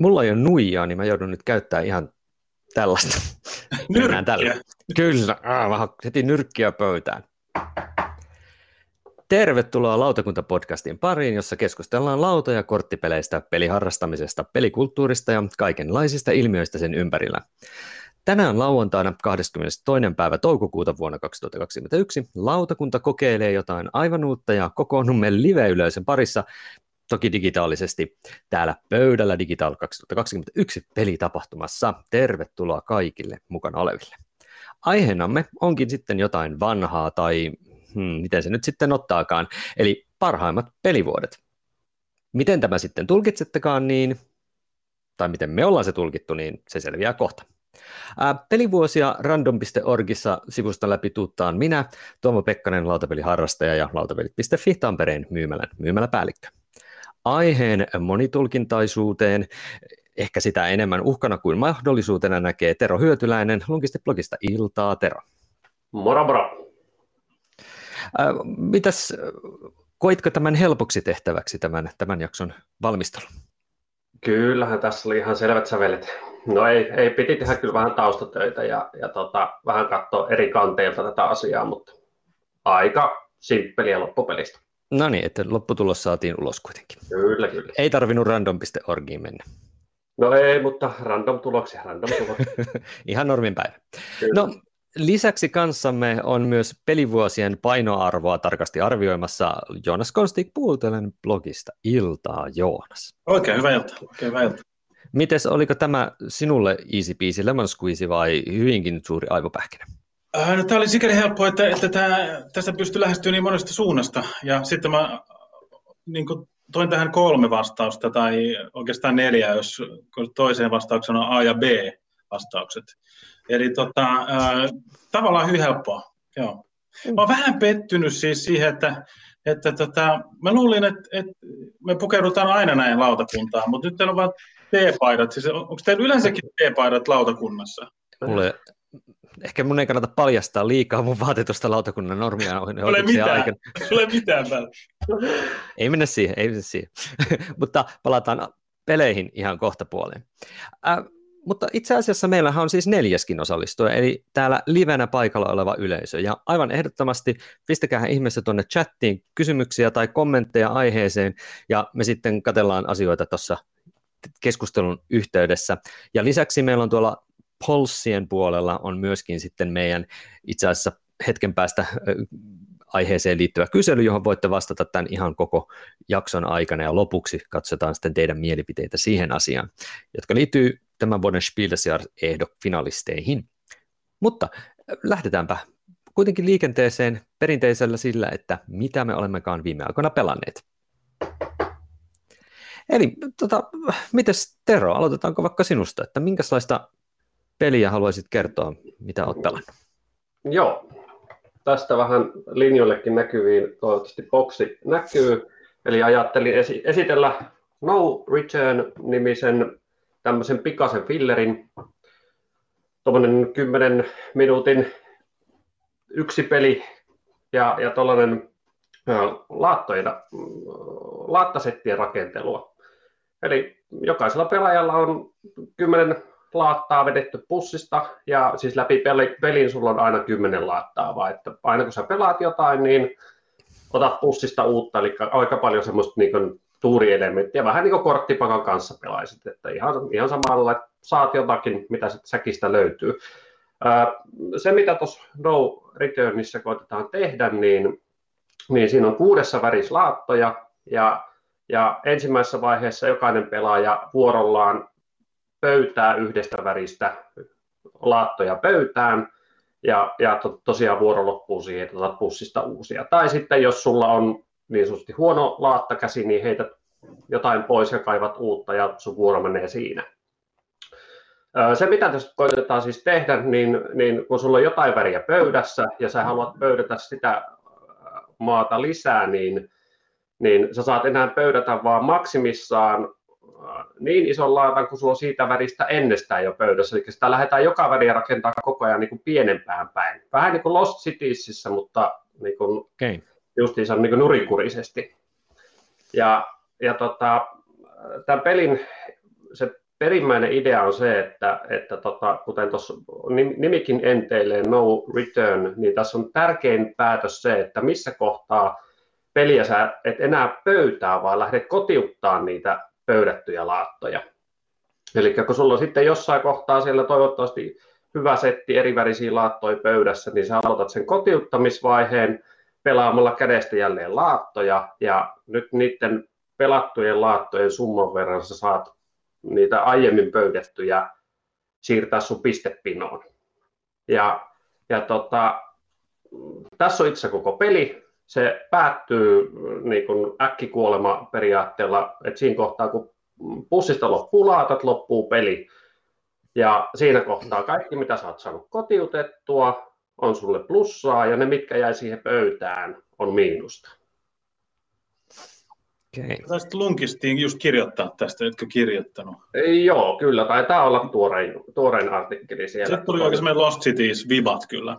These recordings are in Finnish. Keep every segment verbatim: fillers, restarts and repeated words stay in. mulla ei ole nuijaa, niin mä joudun nyt käyttää ihan tällaista. Nyrkkiä. Tällä. Kyllä, ah, heti nyrkkiä pöytään. Tervetuloa Lautakunta-podcastin pariin, jossa keskustellaan lauta- ja korttipeleistä, peliharrastamisesta, pelikulttuurista ja kaikenlaisista ilmiöistä sen ympärillä. Tänään lauantaina kahdeskymmenestoinen päivä toukokuuta vuonna kaksituhattakaksikymmentäyksi lautakunta kokeilee jotain aivan uutta ja kokoonnumme live-yleisön parissa, toki digitaalisesti, täällä pöydällä Digital kaksituhattakaksikymmentäyksi pelitapahtumassa. Tervetuloa kaikille mukana oleville. Aiheenamme onkin sitten jotain vanhaa tai hmm, miten se nyt sitten ottaakaan, eli parhaimmat pelivuodet. Miten tämä sitten tulkitsettekaan, niin, tai miten me ollaan se tulkittu, niin se selviää kohta. Pelivuosia random piste orgissa sivusta läpi tuuttaan minä, Tuomo Pekkanen, lautapeliharrastaja ja lautapelit piste fi Tampereen myymälän myymäläpäällikkö. Aiheen monitulkintaisuuteen, ehkä sitä enemmän uhkana kuin mahdollisuutena, näkee Tero Hyötyläinen Logistiblogista. Iltaa, Tero. Moro, moro. Äh, mitäs, koitko tämän helpoksi tehtäväksi tämän, tämän jakson valmistelun? Kyllähän tässä oli ihan selvät sävelet. No ei, ei piti tehdä kyllä vähän taustatöitä ja, ja tota, vähän katsoa eri kanteilta tätä asiaa, mutta aika simppeliä loppupelistä. No niin, että lopputulos saatiin ulos kuitenkin. Kyllä, kyllä. Ei tarvinnut random piste orgiin mennä. No ei, mutta random tuloksia, random tuloksia. Ihan normin päivä. Kyllä. No lisäksi kanssamme on myös pelivuosien painoarvoa tarkasti arvioimassa Joonas Konstik-Pultelen blogista. Iltaa, Joonas. Oikein hyvä ilta, oikein hyvä ilta. Mites, oliko tämä sinulle easy peasy lemon squeeze vai hyvinkin suuri aivopähkinä? No, tämä oli sikäli helppoa, että, että tämä, tästä pystyi lähestyä niin monesta suunnasta. Ja sitten mä niin kuin toin tähän kolme vastausta, tai oikeastaan neljä, jos toiseen vastauksena on A- ja B-vastaukset. Eli tota, äh, tavallaan hyvin helppoa. Joo. Mä oon vähän pettynyt siis siihen, että, että tota, mä luulin, että, että me pukeudutaan aina näin lautakuntaan, mutta nyt teillä on vaan T-paidat. Siis on, onko teillä yleensäkin T-paidat lautakunnassa? Mulle... Ehkä mun ei kannata paljastaa liikaa mun vaatetusta lautakunnan normia oikeuksia aikana. Tulee mitään päällä. Ei mennä siihen, ei mennä siihen. Mutta palataan peleihin ihan kohta puoleen. Äh, mutta itse asiassa meillähän on siis neljäskin osallistuja, eli täällä livenä paikalla oleva yleisö. Ja aivan ehdottomasti pistäkää ihmeessä tuonne chattiin kysymyksiä tai kommentteja aiheeseen, ja me sitten katsellaan asioita tuossa keskustelun yhteydessä. Ja lisäksi meillä on tuolla Polssien puolella on myöskin sitten meidän itse asiassa hetken päästä aiheeseen liittyvä kysely, johon voitte vastata tämän ihan koko jakson aikana, ja lopuksi katsotaan sitten teidän mielipiteitä siihen asiaan, jotka liittyy tämän vuoden Spiel des Jahr -ehdokfinalisteihin. Mutta lähdetäänpä kuitenkin liikenteeseen perinteisellä sillä, että mitä me olemmekaan viime aikoina pelanneet. Eli tota, mites Tero, aloitetaanko vaikka sinusta, että minkälaista peliä haluaisit kertoa, mitä olet pelannut? Joo, tästä vähän linjoillekin näkyviin toivottavasti boksi näkyy, eli ajattelin esi- esitellä No Return-nimisen tämmöisen pikaisen fillerin, tuommoinen kymmenen minuutin yksi peli ja, ja tuollainen laattasettien rakentelua. Eli jokaisella pelaajalla on kymmenen laattaa vedetty pussista, ja siis läpi pelin sulla on aina kymmenen laattaa, vaan että aina kun sä pelaat jotain, niin otat pussista uutta, eli aika paljon semmoista niin tuurielementtiä, vähän niin kuin korttipakan kanssa pelaisit, että ihan, ihan samalla, että saat jotakin, mitä säkistä löytyy. Se, mitä tuossa No Returnissa koitetaan tehdä, niin, niin siinä on kuudessa värissä laattoja, ja, ja ensimmäisessä vaiheessa jokainen pelaaja vuorollaan pöytää yhdestä väristä laattoja pöytään, ja, ja to, tosiaan vuoro loppuu siihen, että otat pussista uusia. Tai sitten jos sulla on niin sanotusti huono laattakäsi, niin heität jotain pois ja kaivat uutta, ja sun vuoro menee siinä. Se, mitä tästä koitetaan siis tehdä, niin, niin kun sulla on jotain väriä pöydässä, ja sä haluat pöydätä sitä maata lisää, niin, niin sä saat enää pöydätä vaan maksimissaan niin ison laatan, kun sulla on siitä väristä ennestään jo pöydässä. Eli sitä lähdetään joka väriä rakentaa koko ajan niin kuin pienempään päin. Vähän niin kuin Lost Citiesissä, mutta niin kuin okay. Justiinsa niin kuin nurinkurisesti. Ja, ja tota, tämän pelin se perimmäinen idea on se, että, että tota, kuten tuossa nimikin enteilee No Return, niin tässä on tärkein päätös se, että missä kohtaa peliä sä et enää pöytää, vaan lähdet kotiuttaa niitä pöydättyjä laattoja. Eli kun sulla on sitten jossain kohtaa siellä toivottavasti hyvä setti erivärisiä laattoja pöydässä, niin sä aloitat sen kotiuttamisvaiheen pelaamalla kädestä jälleen laattoja, ja nyt niiden pelattujen laattojen summan verran sä saat niitä aiemmin pöydättyjä siirtää sun pistepinoon. Ja, ja tota, tässä on itse koko peli. Se päättyy niin kuin äkkikuolema periaatteella, että siinä kohtaa kun pussista loppuu laatat, loppuu peli. Ja siinä kohtaa kaikki mitä sä oot saanut kotiutettua on sulle plussaa ja ne mitkä jäi siihen pöytään on miinusta. Okay. Taisit lunkistiin just kirjoittaa tästä, etkö kirjoittanut? Joo, kyllä. Taitaa olla tuorein, tuorein artikkeli siellä. Se tuli oikein semmoinen Lost Cities vibat kyllä.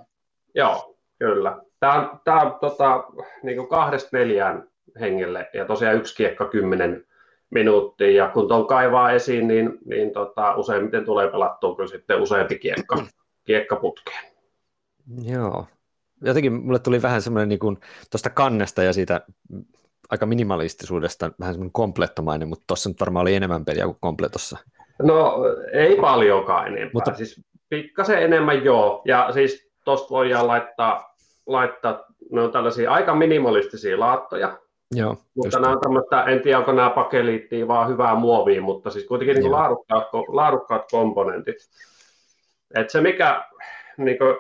Joo, kyllä. Tämä on, tämä on tota, niin kuin kahdesta neljään hengelle ja tosiaan yksi kiekka kymmenen minuuttia. Ja kun tuon kaivaa esiin, niin, niin tota, useimmiten tulee pelattua kyllä sitten useampi kiekka, kiekka putkeen. Joo. Jotenkin mulle tuli vähän semmoinen niin kuin tuosta kannesta ja siitä aika minimalistisuudesta vähän semmoinen komplettomainen, mutta tuossa nyt varmaan oli enemmän peliä kuin kompletossa. No ei paljonkaan enempää, mutta siis pikkasen enemmän joo. Ja siis tuosta voidaan laittaa, laittaa ne on tällaisia aika minimalistisia laattoja, joo, mutta nämä on tämmöistä, en tiedä onko nämä pakeliittiin vaan hyvää muovia, mutta siis kuitenkin niin kuin laadukkaat, laadukkaat komponentit. Et se mikä, niin kuin,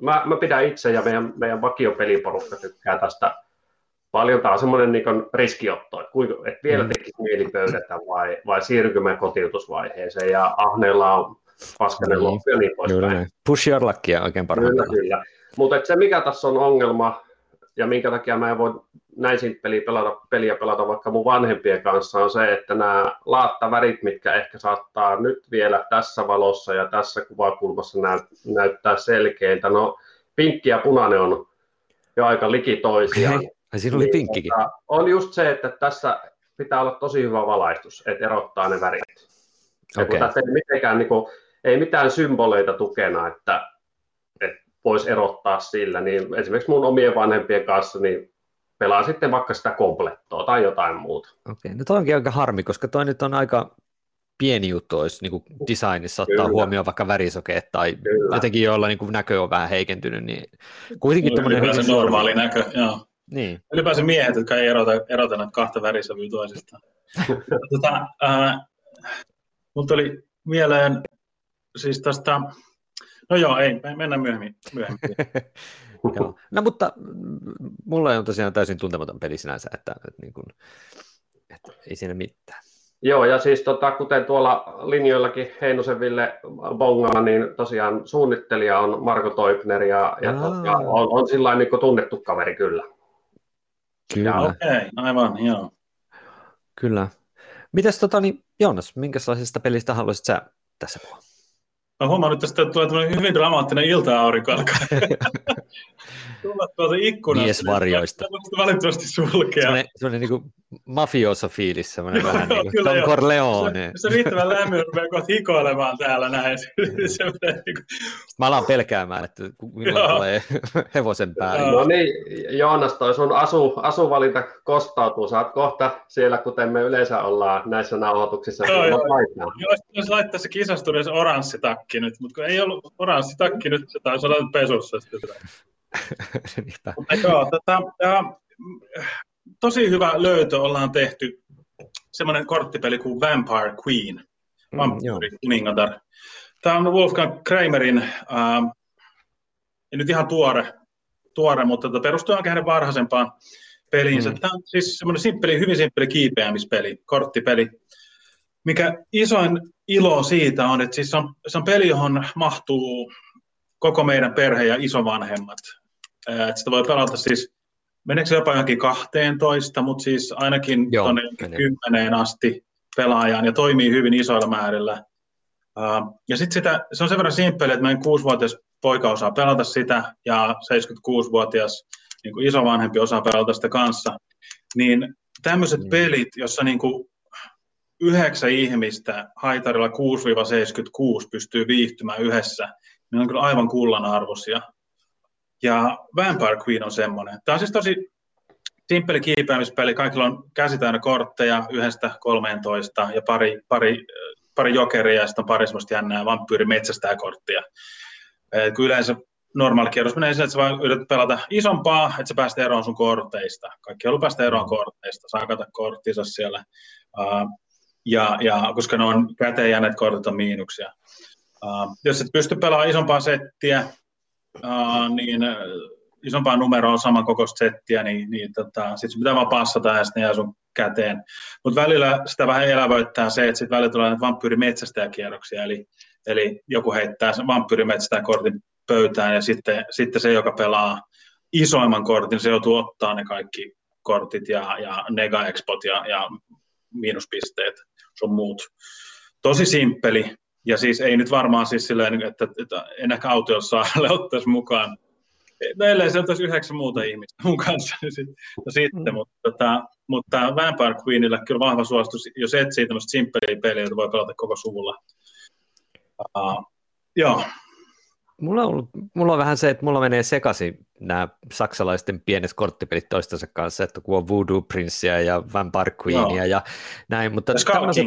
mä, mä pidän itse ja meidän, meidän vakiopeliporukka tykkää tästä paljon. Tämä on semmoinen niin kuin riskiotto, että, kuinka, että vielä tekisi mieli pöydätä vai, vai siirrynkö mä kotiutusvaiheeseen ja ahneilla on paskainen loppu ja niin poispäin. Push your luckia oikein parhaillaan. Kyllä. Mutta se mikä tässä on ongelma ja minkä takia mä en voi näin siitä peliä pelata, peliä pelata vaikka mun vanhempien kanssa on se, että nämä laattavärit, mitkä ehkä saattaa nyt vielä tässä valossa ja tässä kuvakulmassa näyt, näyttää selkeiltä. No pinkki ja punainen on jo aika liki toisiaan. Siinä oli pinkkikin. On just se, että tässä pitää olla tosi hyvä valaistus, että erottaa ne värit. Okay. Tässä ei, mitenkään, niin kuin, ei mitään symboleita tukena, että, että voisi erottaa sillä. Niin esimerkiksi mun omien vanhempien kanssa niin pelaa sitten vaikka sitä komplettoa tai jotain muuta. Okei, okay. No toi onkin aika harmi, koska toi nyt on aika pieni juttu, jos niin designissa ottaa kyllä huomioon vaikka värisokeet tai kyllä jotenkin joilla niin näkö on vähän heikentynyt. Niin kuitenkin tuommoinen normaali näkö, joo. Niin. Ylipäänsä miehet, jotka ei erota, erota näitä kahta värisävyä toisistaan. tota, ää, mun tuli mieleen siis tästä, no joo, ei, mennään myöhemmin. myöhemmin. Joo. No mutta mulla on tosiaan täysin tuntematon peli sinänsä, että, että, niin kun, että ei siinä mitään. Joo, ja siis tota, kuten tuolla linjoillakin Heinosen Ville bongalla, niin tosiaan suunnittelija on Marko Toipner ja, ja tota, on, on sillain niin kuin tunnettu kaveri kyllä. Kyllä. Okei, aivan, joo. Kyllä. Mites tota, niin, Joonas, minkälaisesta pelistä haluaisit sä tässä puhua? Mä huomaan nyt, että tulee tämmöinen hyvin dramaattinen ilta-aurinko alkaa. Tulla tuolta ikkunasta. Miesvarjoista. Tämä valitettavasti sulkea. Sellainen, sellainen niin kuin mafioso-fiilis, sellainen vähän niin kuin Don Corleone. Se, se riittävän lämmin rupeaa kohta hikoilemaan täällä näin. Niin kuin mä alan pelkäämään, että minulla tulee hevosen päälle. No niin, Joonas, toi sun asu, asuvalinta kostautuu. Sä oot kohta siellä, kuten me yleensä ollaan näissä nauhoituksissa. Joo, joo. Jos laittaa se kisastuneessa oranssitakki nyt, mutta kun ei ollut oranssitakki nyt, se taisi olla pesussa. Joo, tätä, tätä, tosi hyvä löytö ollaan tehty, semmoinen korttipeli kuin Vampire Queen, Vampire Kuningatar. Mm, tämä on Wolfgang Kramerin, äh, ei nyt ihan tuore, tuore mutta tätä perustuu aika hänen varhaisempaan peliinsä. Mm. Tämä on siis semmoinen simppeli, hyvin simppeli kiipeämispeli, korttipeli, mikä isoin ilo siitä on, että siis se on, se on peli, johon mahtuu koko meidän perhe ja isovanhemmat. Et sitä voi pelata siis, meneekö se jopa johonkin kahteentoista, mutta siis ainakin tuonne kymmeneen asti pelaajaan ja toimii hyvin isoilla määrillä. Ja sitten sitä, se on sen verran simppeli, että meidän kuusivuotias poika osaa pelata sitä ja seitsemänkymmentäkuusivuotias niin kuin isovanhempi osaa pelata sitä kanssa. Niin tämmöiset mm. pelit, jossa niin kuin yhdeksän ihmistä haitarilla kuudesta seitsemäänkymmeneenkuuteen pystyy viihtymään yhdessä, ne on kyllä aivan kullanarvoisia. Ja Vampire Queen on semmoinen. Tämä on siis tosi simppeli kiipeämispeli. Kaikilla on käsi täynnä kortteja yhdestä kolmeentoista ja pari, pari, pari jokeria ja sitten on pari semmoista jännää vampyyri metsästää korttia. Et kun yleensä normaali kierros menee sille, että sä vaan yrität pelata isompaa, että sä pääset eroon sun korteista. Kaikki on ollut päästä eroon korteista, saa kata korttinsa siellä. Ja, ja, koska ne on käteen jääneet kortit on miinuksia. Jos et pysty pelaamaan isompaa settiä, Uh, niin isompaa numeroa on samankokoista settiä, niin, niin tota, sitten pitää vaan passata ja sitten ne jää sun käteen. Mutta välillä sitä vähän elävöittää se, että sitten välillä tulee näitä vampyyrimetsästäjäkierroksia, eli, eli joku heittää vampyyrimetsästäjän kortin pöytään ja sitten, sitten se, joka pelaa isoimman kortin, se joutuu ottaa ne kaikki kortit ja, ja nega-expot ja, ja miinuspisteet, sun muut. Tosi simppeli. Ja siis ei nyt varmaan siis silleen, että, että en ehkä autojossalle ottaisi mukaan. No ellei se ottaisi yhdeksän muuta ihmistä mun kanssa niin sit, no sitten. Mm. Mutta, tota, mutta Vampire Queenillä kyllä vahva suositus, jos etsii tämmöistä simppeliä peliä, jota voi pelata koko suvulla. Uh, joo. Mulla on, ollut, mulla on vähän se, että mulla menee sekaisin nämä saksalaisten pienet korttipelit toistensa kanssa, että kun on Voodoo Princeä ja Vampire Queenia no. ja näin. Mutta tämmöset,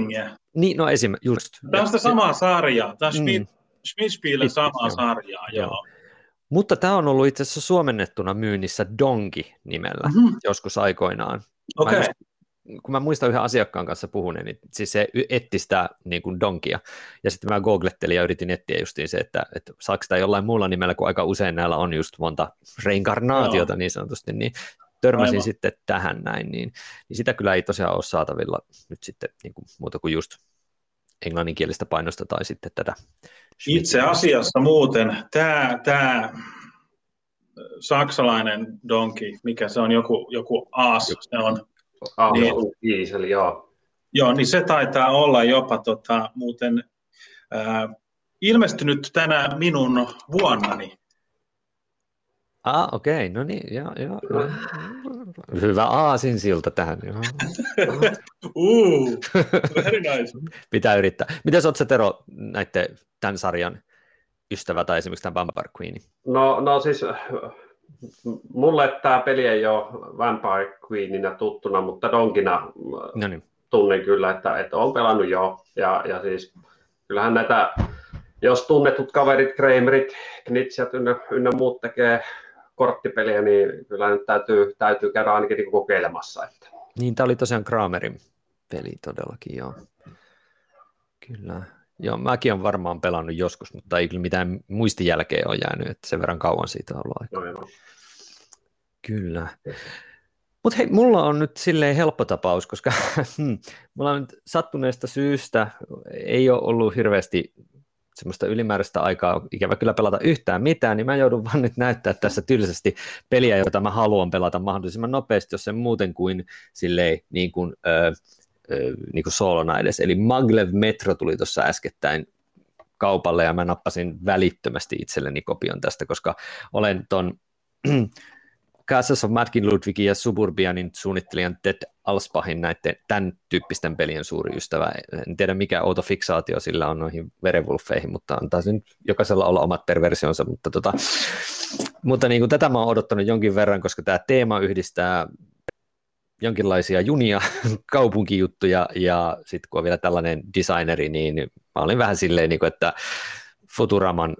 niin, no esim. Just. Tämä on sitä samaa sarjaa, tämä on mm. Schmidspielen samaa joo. sarjaa, joo. joo. Mutta tämä on ollut itse asiassa suomennettuna myynnissä Donki-nimellä mm-hmm. joskus aikoinaan. Okei. Okay. Kun mä muistan yhden asiakkaan kanssa puhuneen, niin siis se etti sitä niin kuin donkia, ja sitten mä googlettelin ja yritin etsiä justiin se, että, että saako sitä jollain muulla nimellä, kun aika usein näillä on just monta reinkarnaatiota no. niin sanotusti, niin törmäsin Aivan. sitten tähän näin, niin, niin sitä kyllä ei tosiaan ole saatavilla nyt sitten niin kuin muuta kuin just englanninkielistä painosta tai sitten tätä. Itse asiassa muuten tämä... tämä... saksalainen donki, mikä se on, joku, joku aas, se on... Ah, niin, diesel, joo. Joo, niin se taitaa olla jopa tota, muuten ää, ilmestynyt tänä minun vuonnani. Ah, okei, okay. no niin, joo, joo. joo. Hyvä aasinsilta tähän. Uuu, very nice. Pitää yrittää. Mites oot sä, Tero, näitte tämän sarjan ystävä tai esimerkiksi tämän Vampire Queen? No, no siis... Mulle tämä peli ei ole Vampire Queenina tuttuna, mutta Donkina Noniin. tunnen kyllä, että, että olen pelannut jo. Ja, ja siis kyllähän näitä, jos tunnetut kaverit, Kramerit, Knitsijat ynnä, ynnä muut tekee korttipeliä, niin kyllä nyt täytyy, täytyy käydä ainakin kokeilemassa. Että. Niin, tämä oli tosiaan Kramerin peli todellakin, joo. Kyllä. Joo, mäkin olen varmaan pelannut joskus, mutta ei kyllä mitään muistijälkeä ole jäänyt, että sen verran kauan siitä on ollut aikaa. No, kyllä. Mutta hei, mulla on nyt silleen helppo tapaus, koska mulla on nyt sattuneesta syystä, ei ole ollut hirveästi semmoista ylimääräistä aikaa ikävä kyllä pelata yhtään mitään, niin mä joudun vaan nyt näyttää tässä tylsästi peliä, jota mä haluan pelata mahdollisimman nopeasti, jos sen muuten kuin silleen niin kuin... Öö, niin kuin soolona edes, eli Maglev Metro tuli tuossa äskettäin kaupalle, ja mä nappasin välittömästi itselleni kopion tästä, koska olen ton Casus of Martin Ludwigin ja Suburbianin suunnittelijan Ted Alspachin näiden tämän tyyppisten pelien suuri ystävä. En tiedä mikä outo fiksaatio sillä on noihin verevulfeihin, mutta antaa nyt jokaisella olla omat perversionsa, mutta, tota, mutta niin kuin tätä mä oon odottanut jonkin verran, koska tämä teema yhdistää jonkinlaisia junia, kaupunkijuttuja, ja sitten kun on vielä tällainen designeri, niin mä olin vähän silleen, että Futuraman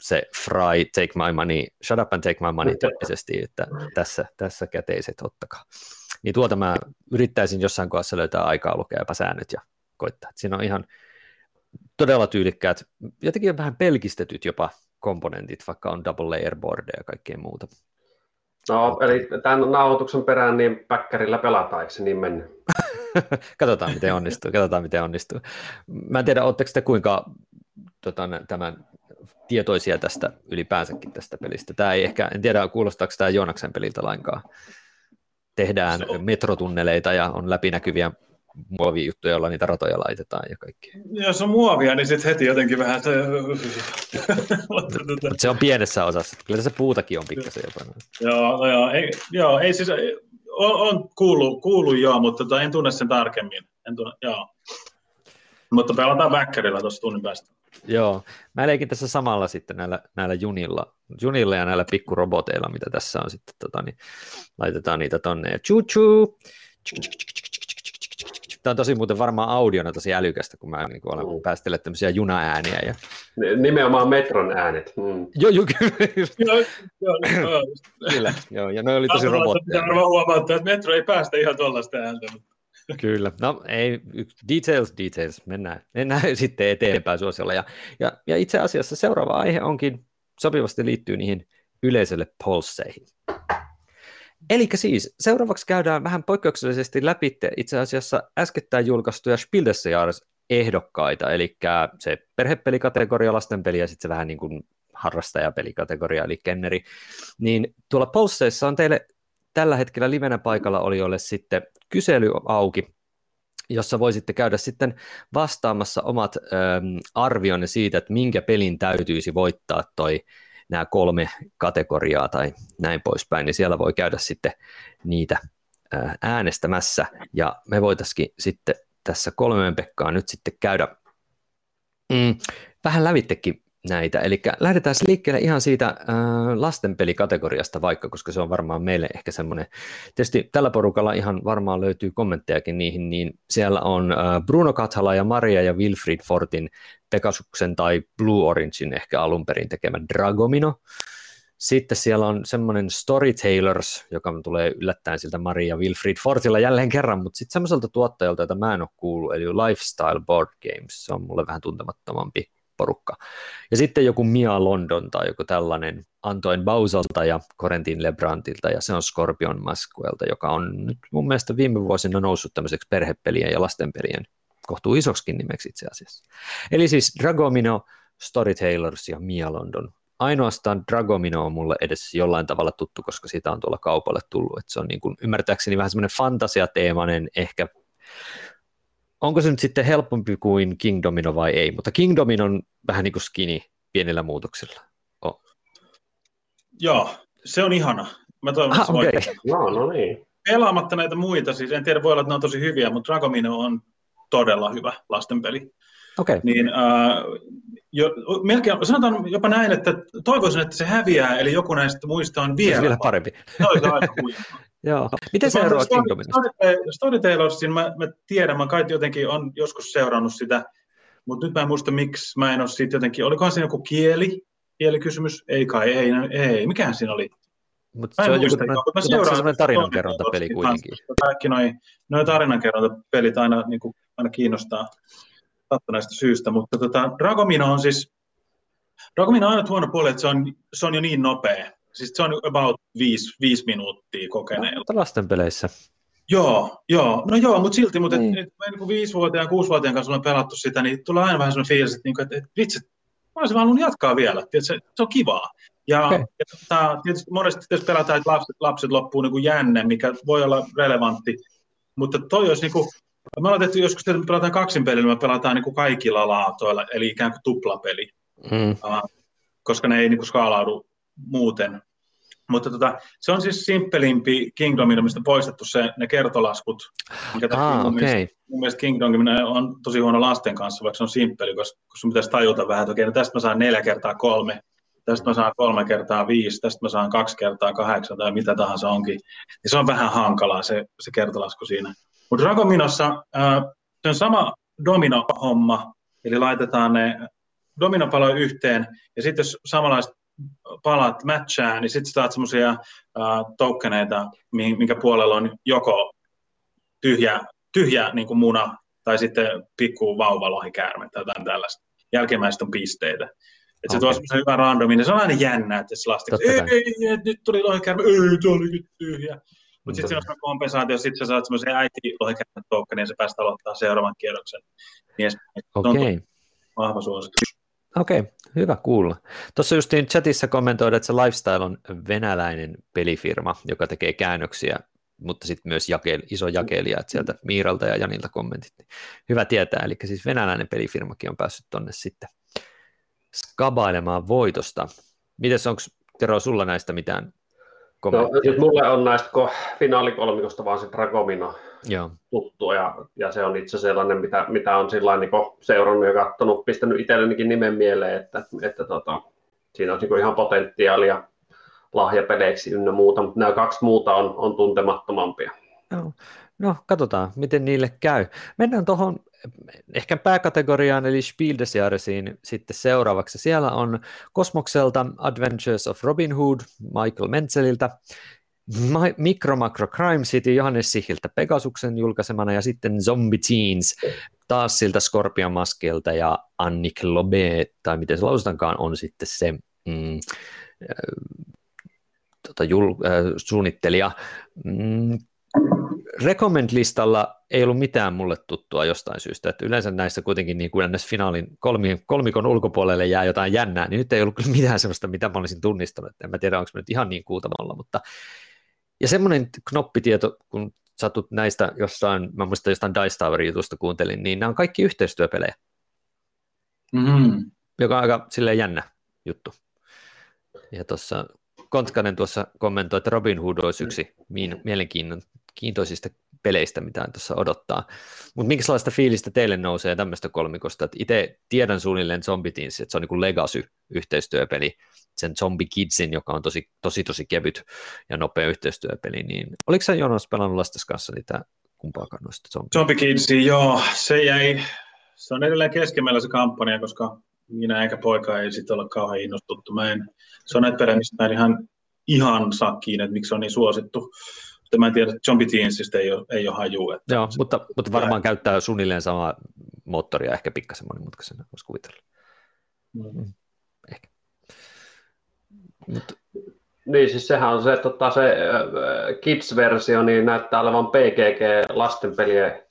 se fry, take my money, shut up and take my money tyyppisesti, että tässä, tässä käteiset ottakaa. Niin tuolta mä yrittäisin jossain kohdassa löytää aikaa lukea jopa säännöt ja koittaa. Et siinä on ihan todella tyylikkäät, jotenkin vähän pelkistetyt jopa komponentit, vaikka on double layer boardeja ja kaikkea muuta. No, eli tämän nauhoituksen perään niin päkkärillä pelataan, eikö se niin mennyt? Katsotaan, miten onnistuu, katsotaan, miten onnistuu. Mä en tiedä, ootteko te kuinka tota, tämän, tietoisia tästä ylipäänsäkin tästä pelistä. Tämä ei ehkä, en tiedä, kuulostaako tämä Joonaksen peliltä lainkaan. Tehdään so. metrotunneleita ja on läpinäkyviä muovijuttuja, joilla niitä ratoja laitetaan ja kaikki. Jos on muovia, niin sitten heti jotenkin vähän... Mutta se on pienessä osassa. Kyllä tässä puutakin on pikkasen jopa. Joo, joo, ei, joo, ei siis... On, on kuullut, kuullut joo, mutta tota, en tunne sen tarkemmin. en tuo, joo. Mutta pelataan backerilla tuossa tunnin päästä. Joo, mä leikin tässä samalla sitten näillä, näillä junilla, junilla ja näillä pikkuroboteilla, mitä tässä on sitten, tota, niin, laitetaan niitä tonne ja choo-choo. Tämä on tosi muuten varmaan audiona tosi älykästä, kun mä niin kun olen päästelleet tämmöisiä juna-ääniä. Ja... Nimenomaan metron äänet. Mm. Joo, joo, kyllä. Kyllä, joo, ja ne oli tosi robotteja. Arvoin huomauttaa, että metro ei päästä ihan tuollaista ääntä. Kyllä, no ei, details, details, mennään, mennään sitten eteenpäin suosiolla. Ja, ja, ja itse asiassa seuraava aihe onkin, sopivasti liittyy niihin yleisölle polsseihin. Eli siis seuraavaksi käydään vähän poikkeuksellisesti läpi itse asiassa äskettäin julkaistuja Spiel des Jahres-ehdokkaita, eli se perhepelikategoria, lastenpeli ja sitten se vähän niin kuin harrastajapelikategoria, eli kenneri. Niin tuolla polsseissa on teille tällä hetkellä livenä paikalla olijoille sitten kysely auki, jossa voisitte käydä sitten vastaamassa omat ähm, arvionne siitä, että minkä pelin täytyisi voittaa toi nämä kolme kategoriaa tai näin poispäin, niin siellä voi käydä sitten niitä äänestämässä, ja me voitaisiin sitten tässä kolmeen pekkaan nyt sitten käydä mm, vähän lävittekin näitä, eli lähdetään liikkeelle ihan siitä äh, lastenpelikategoriasta vaikka, koska se on varmaan meille ehkä semmoinen, tietysti tällä porukalla ihan varmaan löytyy kommenttejakin niihin, niin siellä on äh, Bruno Cathala ja Maria ja Wilfried Fortin Pegasuksen tai Blue Origin ehkä alun perin tekemä Dragomino. Sitten siellä on semmoinen Storytellers, joka tulee yllättäen siltä Maria Wilfried Fortilla jälleen kerran, mutta sitten semmoiselta tuottajalta, jota mä en ole kuullut, eli Lifestyle Board Games, se on mulle vähän tuntemattomampi porukka. Ja sitten joku Mia London tai joku tällainen Antoine Bauzalta ja Corentin Lebrantilta, ja se on Scorpion Masquelta, joka on nyt mun mielestä viime vuosina noussut tämmöiseksi perhepelien ja lastenpelien kohtuu isoksikin nimeksi itse asiassa. Eli siis Dragomino, Storytellers ja Mia London. Ainoastaan Dragomino on mulle edes jollain tavalla tuttu, koska siitä on tuolla kaupalle tullut. Et se on niin kuin, ymmärtääkseni vähän semmoinen fantasiateemainen ehkä. Onko se nyt sitten helpompi kuin Kingdomino vai ei? Mutta Kingdomino on vähän niin kuin skini pienillä muutoksilla. Oh. Joo, se on ihana. Mä toivon, ah, että okay. No, no niin. Pelaamatta näitä muita, siis en tiedä, voi olla, että ne on tosi hyviä, mutta Dragomino on todella hyvä lastenpeli. Okay. Niin, äh, jo, melkein, sanotaan jopa näin, että toivoisin, että se häviää, eli joku näistä muista on vielä, vielä parempi. Toivotaan aika huimaa. Joo. Miten se eroaa Kingdominista? Storytellersin mä, mä tiedän, mä kai jotenkin on joskus seurannut sitä, mutta nyt mä en muista miksi, mä en ole siitä jotenkin, olikohan siinä joku kieli, kielikysymys? Ei kai, ei, ei, mikähän siinä oli? Mut mä en se on muista, joku, mä seuraan. Se on sellainen tarinankerrontapeli kuitenkin. Kaikki noi, noi tarinankerrontapelit aina, niin kuin, aina kiinnostaa sattuneesta syystä, mutta tota, Dragomino on siis, Dragomino on aina huono puoli, että se on, se on jo niin nopea. Siis se on about viisi, viisi minuuttia kokeneilla. Mutta lastenpeleissä. Joo, joo. No joo, mutta silti, mutta niin. Et, et, kun viisivuotiaan, kuusivuotiaan kanssa ollaan pelattu sitä, niin tulee aina vähän sellainen fiilis, että et, et, vitsi, mä olisin vaan jatkaa vielä, että se, se on kivaa. Ja, okay. ja tata, tietysti monesti tietysti pelataan, että lapset, lapset loppuu niin kuin jänne, mikä voi olla relevantti, mutta toi olisi niin kuin, me ollaan tehty joskus, että me pelataan kaksinpelillä, me pelataan niin kuin kaikilla laatoilla, eli ikään kuin tuplapeli, mm. uh, koska ne ei niin kuin skaalaudu muuten. Mutta tota, se on siis simppelimpi Kingdomino, mistä poistettu se, ne kertolaskut. Mikä ah, mun, okay. mielestä, mun mielestä Kingdomino on tosi huono lasten kanssa, vaikka se on simppeli, koska sun pitäisi tajuta vähän, että okei, no tästä mä saan neljä kertaa kolme, tästä mä saan kolme kertaa viisi, tästä mä saan kaksi kertaa kahdeksan tai mitä tahansa onkin. Ja se on vähän hankalaa se, se kertolasku siinä. Mutta Dragominossa äh, se on sama domino-homma, eli laitetaan ne dominopaloja yhteen, ja sitten jos samanlaista palat matchaa, niin sitten saat semmoisia uh, toukkeneita, minkä puolella on joko tyhjä, tyhjä niin kuin muna tai sitten pikku vauvalohikäärme tai jotain tällaista. Jälkimmäiset on pisteitä. Et se okay. tuo semmoisen hyvän randomin, se on aina jännä, että se lasti, että nyt tuli lohikäärme, ei, tuo oli tyhjä. Mutta sitten se on kompensaatio, sitten sä saat semmoisen äiti-lohikäärme toukkeneen ja se päästä aloittaa seuraavan kierroksen. Niin okay. se on vahva suositus. Okei, okay, hyvä kuulla. Tuossa justiin chatissa kommentoida, että se Lifestyle on venäläinen pelifirma, joka tekee käännöksiä, mutta sitten myös jake, iso jakelija, että sieltä Miiralta ja Janilta kommentit. Hyvä tietää, eli siis venäläinen pelifirmakin on päässyt tuonne sitten skabailemaan voitosta. Mites onko, Tero, sulla näistä mitään kommenttia? No, nyt mulle on näistä finaalikolmikosta vaan se Dragomino Joo. tuttu, ja, ja se on itse sellainen, mitä, mitä on sillain, niin seurannut ja katsonut, pistänyt itsellenikin nimen mieleen, että, että tota, siinä on niin ihan potentiaalia lahjapeleiksi ynnä muuta, mutta nämä kaksi muuta on, on tuntemattomampia. Joo. No, katsotaan, miten niille käy. Mennään tuohon ehkä pääkategoriaan, eli Spiel des Jahresiin sitten seuraavaksi. Siellä on Kosmokselta Adventures of Robin Hood, Michael Mentzeliltä, My, Micro Macro Crime City, Johannes Sichiltä Pegasuksen julkaisemana, ja sitten Zombie Teens, taas siltä Scorpion Maskelta, ja Annick Lobe, tai miten se lausutankaan, on sitten se mm, tota, jul, äh, suunnittelija. Mm, Recommend-listalla ei ollut mitään mulle tuttua jostain syystä, että yleensä näissä kuitenkin niin kuin finaalin kolmi, kolmikon ulkopuolelle jää jotain jännää, niin nyt ei ollut kyllä mitään sellaista, mitä mä olisin tunnistanut, en mä tiedä, onko mä nyt ihan niin kuutamalla, mutta ja semmoinen knoppitieto, kun satut näistä jostain, mä muistan jostain Dice Towerin jutusta kuuntelin, niin nämä on kaikki yhteistyöpelejä, mm-hmm. joka on aika silleen jännä juttu, ja tuossa Kontkanen tuossa kommentoi, että Robin Hood olisi yksi mielenkiintoisista peleistä, mitä tuossa odottaa. Mutta minkälaista fiilistä teille nousee tämmöistä kolmikosta? Itse tiedän suunnilleen Zombie Teens, että se on niin kuin Legacy-yhteistyöpeli, sen Zombie Kidsin, joka on tosi, tosi tosi kevyt ja nopea yhteistyöpeli. Niin, oliko sä, Joonas, pelannut lastes kanssa niitä kumpaakaan noista Zombie? Zombie Kidsia, joo. Se, jäi, se on edelleen keskemällä se kampanja, koska minä eikä poika ei sitten ole kauhean innostuttu. Mä en, se on näitä perä, mistä mä en ihan, ihan saa kiinni, että miksi se on niin suosittu. Mutta mä en tiedä, että Zombie Teensistä ei ole, ei ole hajuu. Että joo, se, mutta, mutta varmaan käyttää suunnilleen samaa moottoria, ehkä pikkasen monimutkaisena, vois kuvitella. Mm. Ehkä. Mut. Niin, siis sehän on se, että tota, se äh, Kids-versio niin näyttää olevan P G G-lastenpelien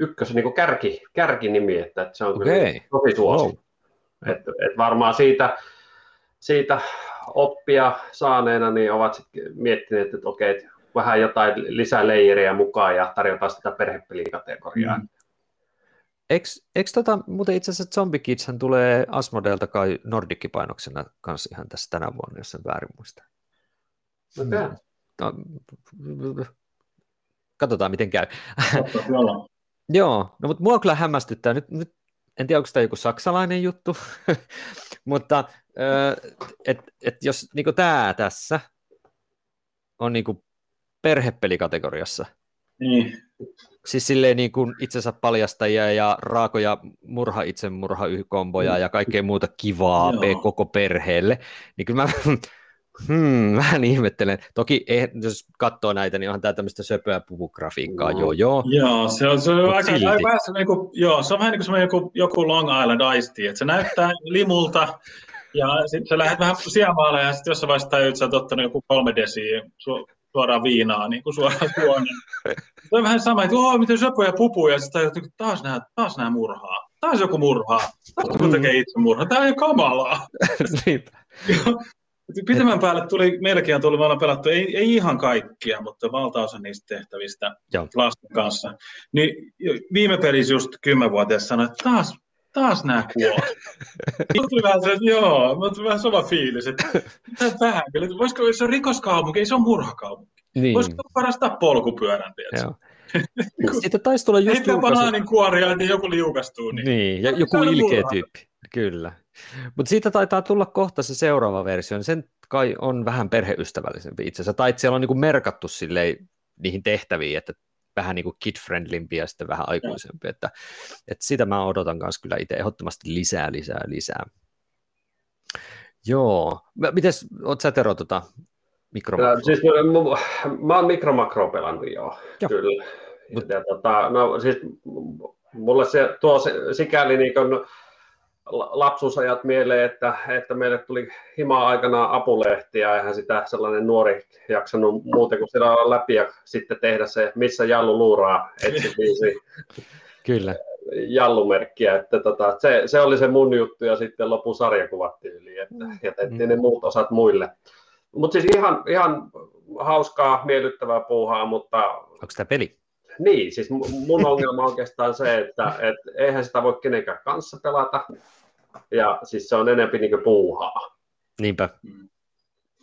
ykkösen niin kuin kärki, kärkinimi, että, että se on okay. Kyllä tosi suosittu. Wow. Et, et varmaan siitä, siitä oppia saaneena niin ovat sit miettineet, että okei, et vähän jotain lisäleijeriä mukaan ja tarjotaan sitä perhepelikategoriaa. Mm. Eikö tota, muuten itse asiassa Zombie Kidshän tulee Asmodeelta kai Nordic-painoksena kanssa ihan tässä tänä vuonna, jos en väärin muista. Okay. Mm. Katsotaan, miten käy. Katsotaan. Joo, no, mutta mua kyllä hämmästyttää nyt, nyt en tiedä, onko tämä joku saksalainen juttu, mutta et, et jos niinku tämä tässä on niinku perhepelikategoriassa, niin. Siis silleen niinku itsensä paljastajia ja raakoja murha-itsemurha-komboja ja kaikkea muuta kivaa p- koko perheelle, niin kyllä mä hmm, vähän ihmettelen. Toki ei, jos katsoo näitä, niin onhan tämä tämmöistä söpöä puvugrafiikkaa, no. joo joo. Joo, se on, se on aika, aika vähän se, niin kuin, joo, se on vähän niin kuin joku, joku Long Island Ice Tea, että se näyttää limulta, ja sitten sä lähdet vähän siamaalle, ja sitten jossain vaiheessa tajut, sä oot ottanut joku kolme desiä su- suoraan viinaa, niin kuin suoraan suoneen. Se on vähän sama, että ooo, miten söpöjä pupuja, ja sitten tajut, että taas nää, taas nää murhaa. Taas joku murhaa. Taas joku tekee itse murhaa. Tää on jo kamalaa. Niinpä. Pitemmän päälle tuli, meilläkin on tullut, me ollaan pelattu, ei, ei ihan kaikkia, mutta valtaosa niistä tehtävistä Joo. lasten kanssa. Niin viime pelissä just kymmenvuotias sanoi, että taas, taas nämä kuolee. Mulla tuli vähän se, että joo, mulla tuli vähän sama fiilis, että vähän, voisiko, se on rikoskaupunki, ei se on murhakaupunki. Niin. Voisiko varastaa polkupyörän, tietysti. Sitten taisi tulla just julkaisu. Heitä banaaninkuoria, niin joku liukastuu. Niin, niin ja joku ilkeä tyyppi, kyllä. Mutta siitä taitaa tulla kohta se seuraava versio, niin sen kai on vähän perheystävällisempi itse asiassa, tai siellä on niinku merkattu silleen niihin tehtäviin, että vähän niinku kid-friendlimpi ja sitten vähän aikuisempi, että, että sitä mä odotan kanssa kyllä itse ehdottomasti lisää, lisää, lisää. Joo, mites, oot sä Tero tota mikromakroa? Siis, mä oon mikromakroa pelannut joo, joo. kyllä. Mut. Ja tota, no siis mulle se tuo sikäli niin kun lapsuusajat mieleen, että, että meille tuli himaa aikanaan apulehti, ja eihän sitä sellainen nuori jaksanut muuten kuin siellä olla läpi ja sitten tehdä se, missä Jallu luuraa, etsi viisi Kyllä. Jallumerkkiä. Että tota, se, se oli se mun juttu, ja sitten lopun sarjakuvat yli, että jätettiin mm. ne muut osat muille. Mutta siis ihan, ihan hauskaa, miellyttävää puuhaa, mutta... Onko tämä peli? Niin, siis mun ongelma on oikeastaan se, että et eihän sitä voi kenenkään kanssa pelata, ja siis se on enemmän niin kuin puuhaa. Niinpä.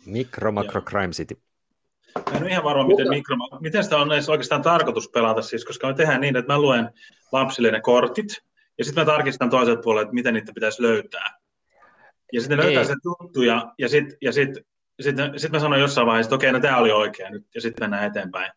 Micro Macro Crime City. Mä en ole ihan varma, miten, mikro... miten sitä on edes oikeastaan tarkoitus pelata, siis, koska me tehdään niin, että mä luen lapsille ne kortit, ja sitten mä tarkistan toiselta puolelle, että miten niitä pitäisi löytää. Ja sitten ne löytää sen tuttuja, ja sitten ja sit, sit, sit mä sanoin jossain vaiheessa, että okei, no tää oli oikein nyt, ja sitten mennään eteenpäin.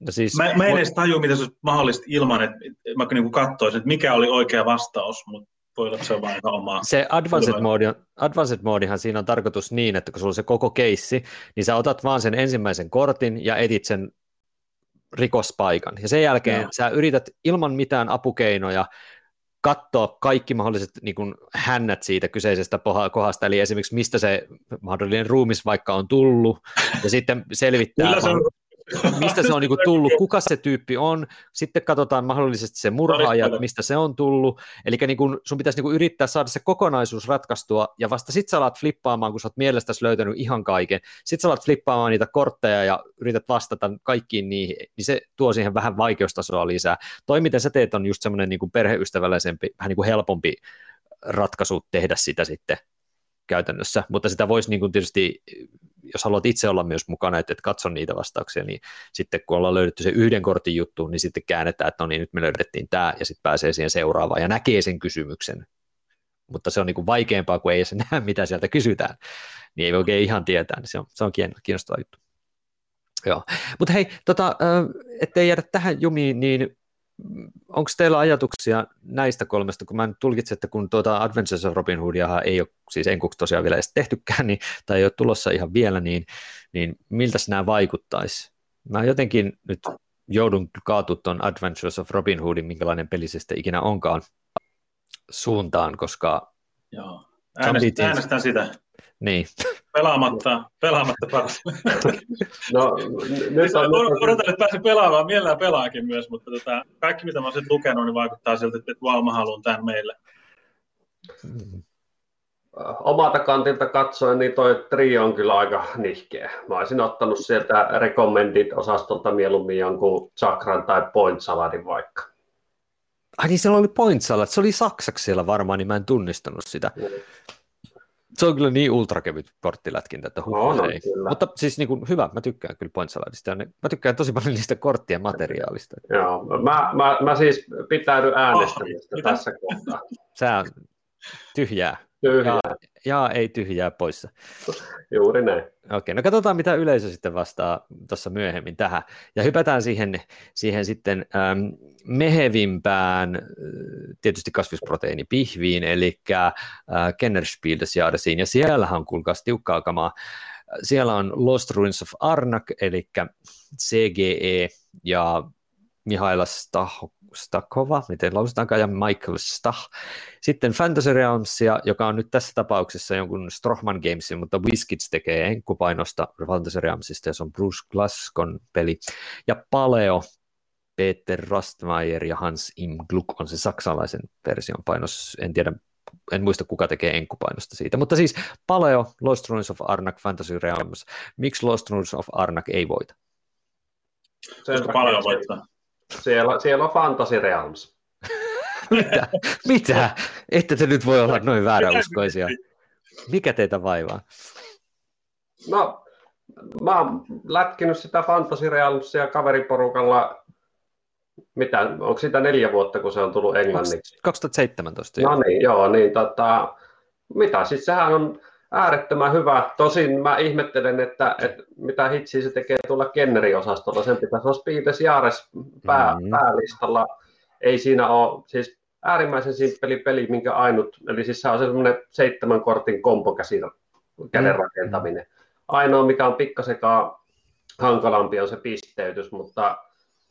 No siis, mä, mä en edes tajua, mitä se olisi mahdollista ilman, että mä niin katsoisin, että mikä oli oikea vastaus, mutta voi olla, se on vain omaa. Se advanced mode on, advanced modehan siinä on tarkoitus niin, että kun sulla on se koko keissi, niin sä otat vaan sen ensimmäisen kortin ja etit sen rikospaikan. Ja sen jälkeen no. sä yrität ilman mitään apukeinoja katsoa kaikki mahdolliset niin kuin hännät siitä kyseisestä kohdasta, eli esimerkiksi mistä se mahdollinen ruumis vaikka on tullut, ja sitten selvittää, mistä se on niin kuin tullut, kuka se tyyppi on, sitten katsotaan mahdollisesti se murhaaja, mistä se on tullut, eli niin kuin sun pitäisi niin kuin yrittää saada se kokonaisuus ratkaistua, ja vasta sit sä alat flippaamaan, kun sä oot mielestäsi löytänyt ihan kaiken, sit sä alat flippaamaan niitä kortteja ja yrität vastata kaikkiin niihin, niin se tuo siihen vähän vaikeustasoa lisää. Toi, miten sä teet, on just semmoinen niin kuin perheystävällisempi, vähän niin kuin helpompi ratkaisu tehdä sitä sitten käytännössä, mutta sitä voisi niin kuin tietysti, jos haluat itse olla myös mukana, että et katso niitä vastauksia, niin sitten kun ollaan löydetty se yhden kortin juttuun, niin sitten käännetään, että no niin, nyt me löydettiin tämä, ja sitten pääsee siihen seuraavaan ja näkee sen kysymyksen, mutta se on niin kuin vaikeampaa, kun ei se näe, mitä sieltä kysytään, niin ei oikein ihan tietää, niin se on, se on kiinnostava juttu. Joo, mutta hei, tota, ettei jäädä tähän jumiin, niin onko teillä ajatuksia näistä kolmesta, kun mä nyt tulkitsen, että kun tuota Adventures of Robin Hoodia ei ole, siis enkuksi tosiaan vielä edes tehtykään, niin, tai ei ole tulossa ihan vielä, niin, niin miltäs nämä vaikuttaisi? Mä jotenkin nyt joudun kaatumaan tuon Adventures of Robin Hoodin, minkälainen peli se sitten ikinä onkaan, suuntaan, koska... Joo, äänestän, äänestän sitä. Niin. Pelaamatta, pelaamatta paras. No, nyt on... Odotan, että pääsin pelaamaan, mielellään pelaakin myös, mutta tota, kaikki mitä mä oon sitten lukenut, niin vaikuttaa siltä, että vau, mä haluan tämän meille. Omalta kantilta katsoen, niin toi trio on kyllä aika nihkeä. Mä olisin ottanut sieltä recommended-osastolta mieluummin jonkun Chakran tai Point Saladin vaikka. Ai niin, siellä oli Point Salad, se oli saksaksi siellä varmaan, niin mä en tunnistanut sitä. Mm. Se on kyllä niin ultrakevyt korttilätkintä, että huono no, ei. Kyllä. Mutta siis niin kuin, hyvä, mä tykkään kyllä Point Saladista. Mä tykkään tosi paljon niistä korttien materiaalista. Joo, mä, mä, mä siis pitäydyn äänestämistä oh, tässä kohtaa. Sä on tyhjää. Tyhjää. Jaa, jaa, ei tyhjää poissa. Juuri näin. Okei, no katsotaan mitä yleisö sitten vastaa tuossa myöhemmin tähän. Ja hypätään siihen, siihen sitten ähm, mehevimpään, tietysti kasvisproteiinipihviin, eli äh, Kennerspiel des Jahresiin. Ja siellähän on kuulkaas tiukkaa kamaa. Siellä on Lost Ruins of Arnak, eli C G E ja Mihaila Staho. Stakova, miten lausutaankaan, ja Michael Stach. Sitten Fantasy Realmsia, joka on nyt tässä tapauksessa jonkun Strohman Gamesin, mutta Whiskits tekee enkkupainosta Fantasy Realmsista, ja se on Bruce Glaskon peli. Ja Paleo, Peter Rastmeier ja Hans Im Gluck on se saksalaisen version painos. En tiedä, en muista kuka tekee enkkupainosta siitä, mutta siis Paleo, Lost Ruins of Arnak, Fantasy Realms. Miksi Lost Ruins of Arnak ei voita? Se on Paleo voittaa. Siellä, siellä on Fantasy Realms. Mitä? Mitä? Ette te nyt voi olla noin vääräuskoisia. Mikä teitä vaivaa? No, mä oon lätkinyt sitä Fantasy Realmsia kaveriporukalla, mitä, onko sitä neljä vuotta, kun se on tullut englanniksi? kaksituhattaseitsemäntoista. No niin, joo, niin tota, mitä, siis sehän on äärettömän hyvä. Tosin mä ihmettelen, että, että mitä hitsiä se tekee tuolla Kenneri-osastolla. Sen pitäisi olla Spiel des Jahres pää, mm-hmm. päälistalla. Ei siinä ole siis äärimmäisen simppeli peli, minkä ainut, eli siis se on semmoinen seitsemän kortin kompokäsillä käden rakentaminen. Ainoa, mikä on pikkasenkaan hankalampi, on se pisteytys, mutta